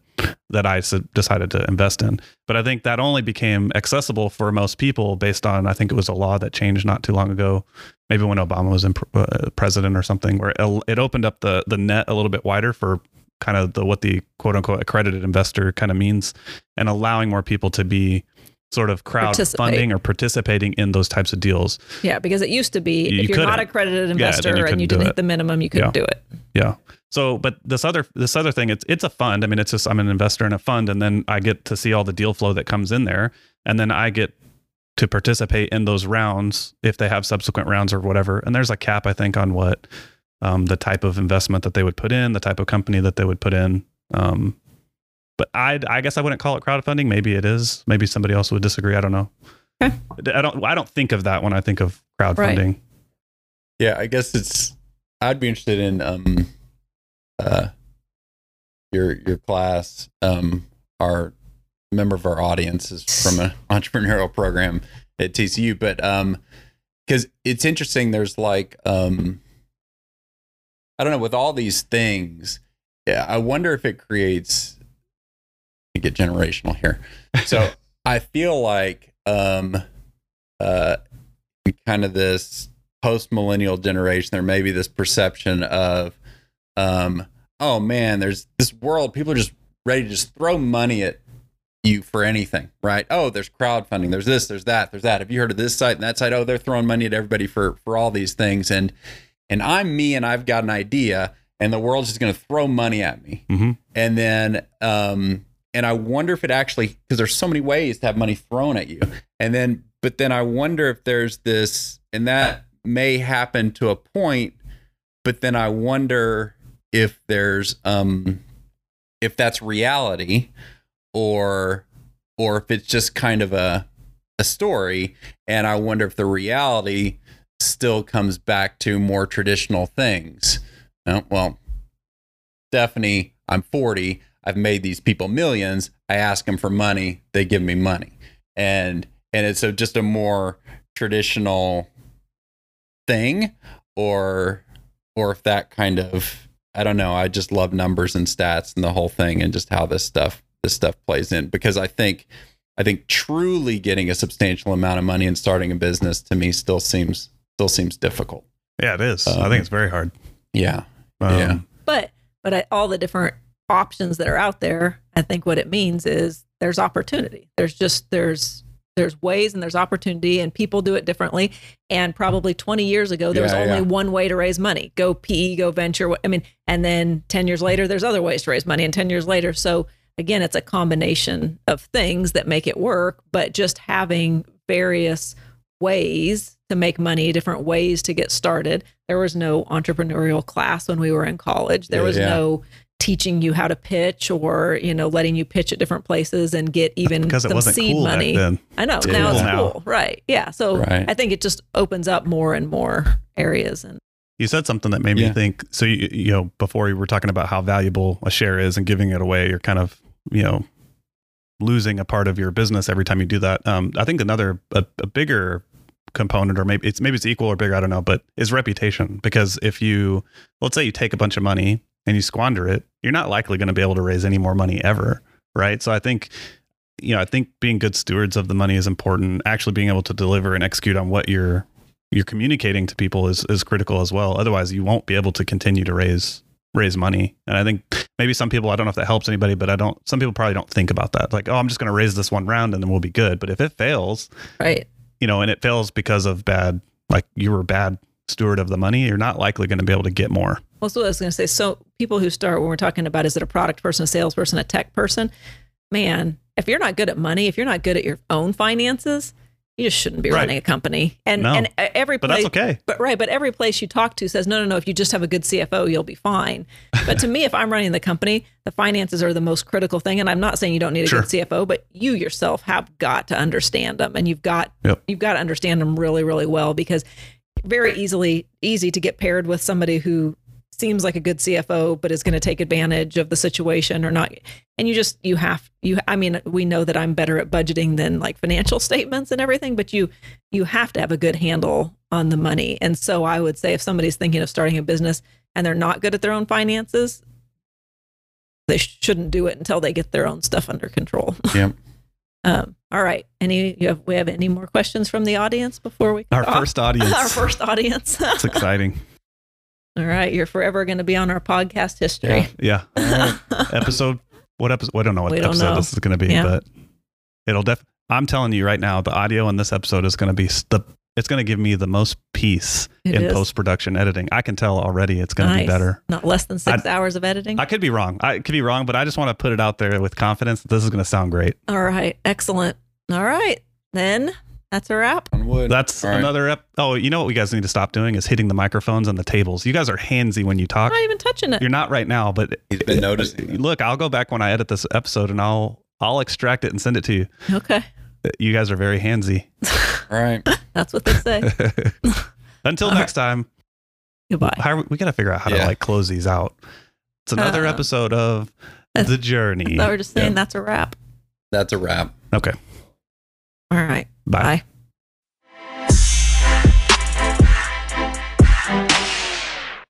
that I decided to invest in. But I think that only became accessible for most people based on, I think it was a law that changed not too long ago, maybe when Obama was in, uh, president or something, where it opened up the the net a little bit wider for kind of the what the quote unquote accredited investor kind of means, and allowing more people to be sort of crowdfunding or participating in those types of deals. Yeah, because it used to be you if you're couldn't. not an accredited investor yeah, you and you didn't hit the minimum, you couldn't yeah. do it. Yeah. So, but this other this other thing, it's it's a fund. I mean, it's just I'm an investor in a fund, and then I get to see all the deal flow that comes in there, and then I get to participate in those rounds if they have subsequent rounds or whatever. And there's a cap, I think, on what um, the type of investment that they would put in, the type of company that they would put in. Um, But I, I guess I wouldn't call it crowdfunding. Maybe it is. Maybe somebody else would disagree. I don't know. Okay. I don't. I don't think of that when I think of crowdfunding. Right. Yeah, I guess it's. I'd be interested in um, uh, your your class. Um, our member of our audience is from an entrepreneurial program at T C U, but um, because it's interesting. There's like um, I don't know with all these things. Yeah, I wonder if it creates. Get generational here. So I feel like um uh kind of this post-millennial generation, there may be this perception of um oh man, there's this world, people are just ready to just throw money at you for anything, right? Oh, there's crowdfunding, there's this, there's that, there's that. Have you heard of this site and that site? Oh, they're throwing money at everybody for for all these things, and and I'm me and I've got an idea and the world's just going to throw money at me. Mm-hmm. And then um and I wonder if it actually, because there's so many ways to have money thrown at you. And then, but then I wonder if there's this, and that may happen to a point, but then I wonder if there's, um, if that's reality or, or if it's just kind of a, a story. And I wonder if the reality still comes back to more traditional things. Well, Stephanie, I'm forty, I've made these people millions, I ask them for money, they give me money. And and it's a, just a more traditional thing, or or if that kind of, I don't know, I just love numbers and stats and the whole thing, and just how this stuff this stuff plays in, because I think I think truly getting a substantial amount of money and starting a business, to me, still seems still seems difficult. Yeah, it is. Um, I think it's very hard. Yeah. Um, yeah. But but I, all the different options that are out there, I think what it means is there's opportunity. There's just there's there's ways and there's opportunity, and people do it differently. And probably twenty years ago, there yeah, was only yeah. one way to raise money. Go P E, go venture. I mean, and then ten years later, there's other ways to raise money, and ten years later. So again, it's a combination of things that make it work, but just having various ways to make money, different ways to get started. There was no entrepreneurial class when we were in college. There was yeah. no teaching you how to pitch, or, you know, letting you pitch at different places and get even because some it wasn't seed cool money. Back then. I know. It's now cool it's now. cool. Right. Yeah. So right. I think it just opens up more and more areas. And you said something that made yeah. me think. So, you, you know, before we were talking about how valuable a share is and giving it away, you're kind of, you know, losing a part of your business every time you do that. Um, I think another, a, a bigger component, or maybe it's, maybe it's equal or bigger, I don't know, but is reputation. Because if you, let's say you take a bunch of money and you squander it, you're not likely going to be able to raise any more money ever. Right. So I think, you know, I think being good stewards of the money is important. Actually being able to deliver and execute on what you're, you're communicating to people is, is critical as well. Otherwise you won't be able to continue to raise raise money. And I think maybe some people, I don't know if that helps anybody, but I don't, some people probably don't think about that. Like, oh, I'm just going to raise this one round and then we'll be good. But if it fails, right, you know, and it fails because of bad, like you were a bad steward of the money, you're not likely going to be able to get more. Well, so I was going to say, so people who start, when we're talking about, is it a product person, a salesperson, a tech person? Man, if you're not good at money, if you're not good at your own finances, you just shouldn't be right. running a company. And no. and every place, but that's okay. But right, but every place you talk to says, no, no, no. If you just have a good C F O, you'll be fine. But to me, if I'm running the company, the finances are the most critical thing. And I'm not saying you don't need a sure. good C F O, but you yourself have got to understand them, and you've got yep. you've got to understand them really, really well, because very easily easy to get paired with somebody who seems like a good C F O, but is going to take advantage of the situation or not. And you just, you have, you, I mean, we know that I'm better at budgeting than like financial statements and everything, but you, you have to have a good handle on the money. And so I would say if somebody's thinking of starting a business and they're not good at their own finances, they shouldn't do it until they get their own stuff under control. Yeah. Um, all right. Any, you have, we have any more questions from the audience before we, our off? first audience, our first audience. It's exciting. All right, you're forever going to be on our podcast history. Yeah, yeah. Right. episode, what episode? Well, I don't know what we episode know. this is going to be, yeah. but it'll definitely. I'm telling you right now, the audio in this episode is going to be the. It's going to give me the most peace it in post production editing. I can tell already. It's going nice. to be better. Not less than six I, hours of editing. I could be wrong. I could be wrong, but I just want to put it out there with confidence that this is going to sound great. All right, excellent. All right, then. That's a wrap. That's All another ep. Oh, you know what we guys need to stop doing is hitting the microphones on the tables. You guys are handsy when you talk. I'm not even touching it. You're not right now, but he's been noticing. It, look, I'll go back when I edit this episode and I'll I'll extract it and send it to you. Okay. You guys are very handsy. All right. That's what they say. Until All next right. time. Goodbye. How are we we got to figure out how yeah. to like close these out. It's another uh, episode of The Journey. I thought we were just saying yeah. that's a wrap. That's a wrap. Okay. All right. Bye. Bye.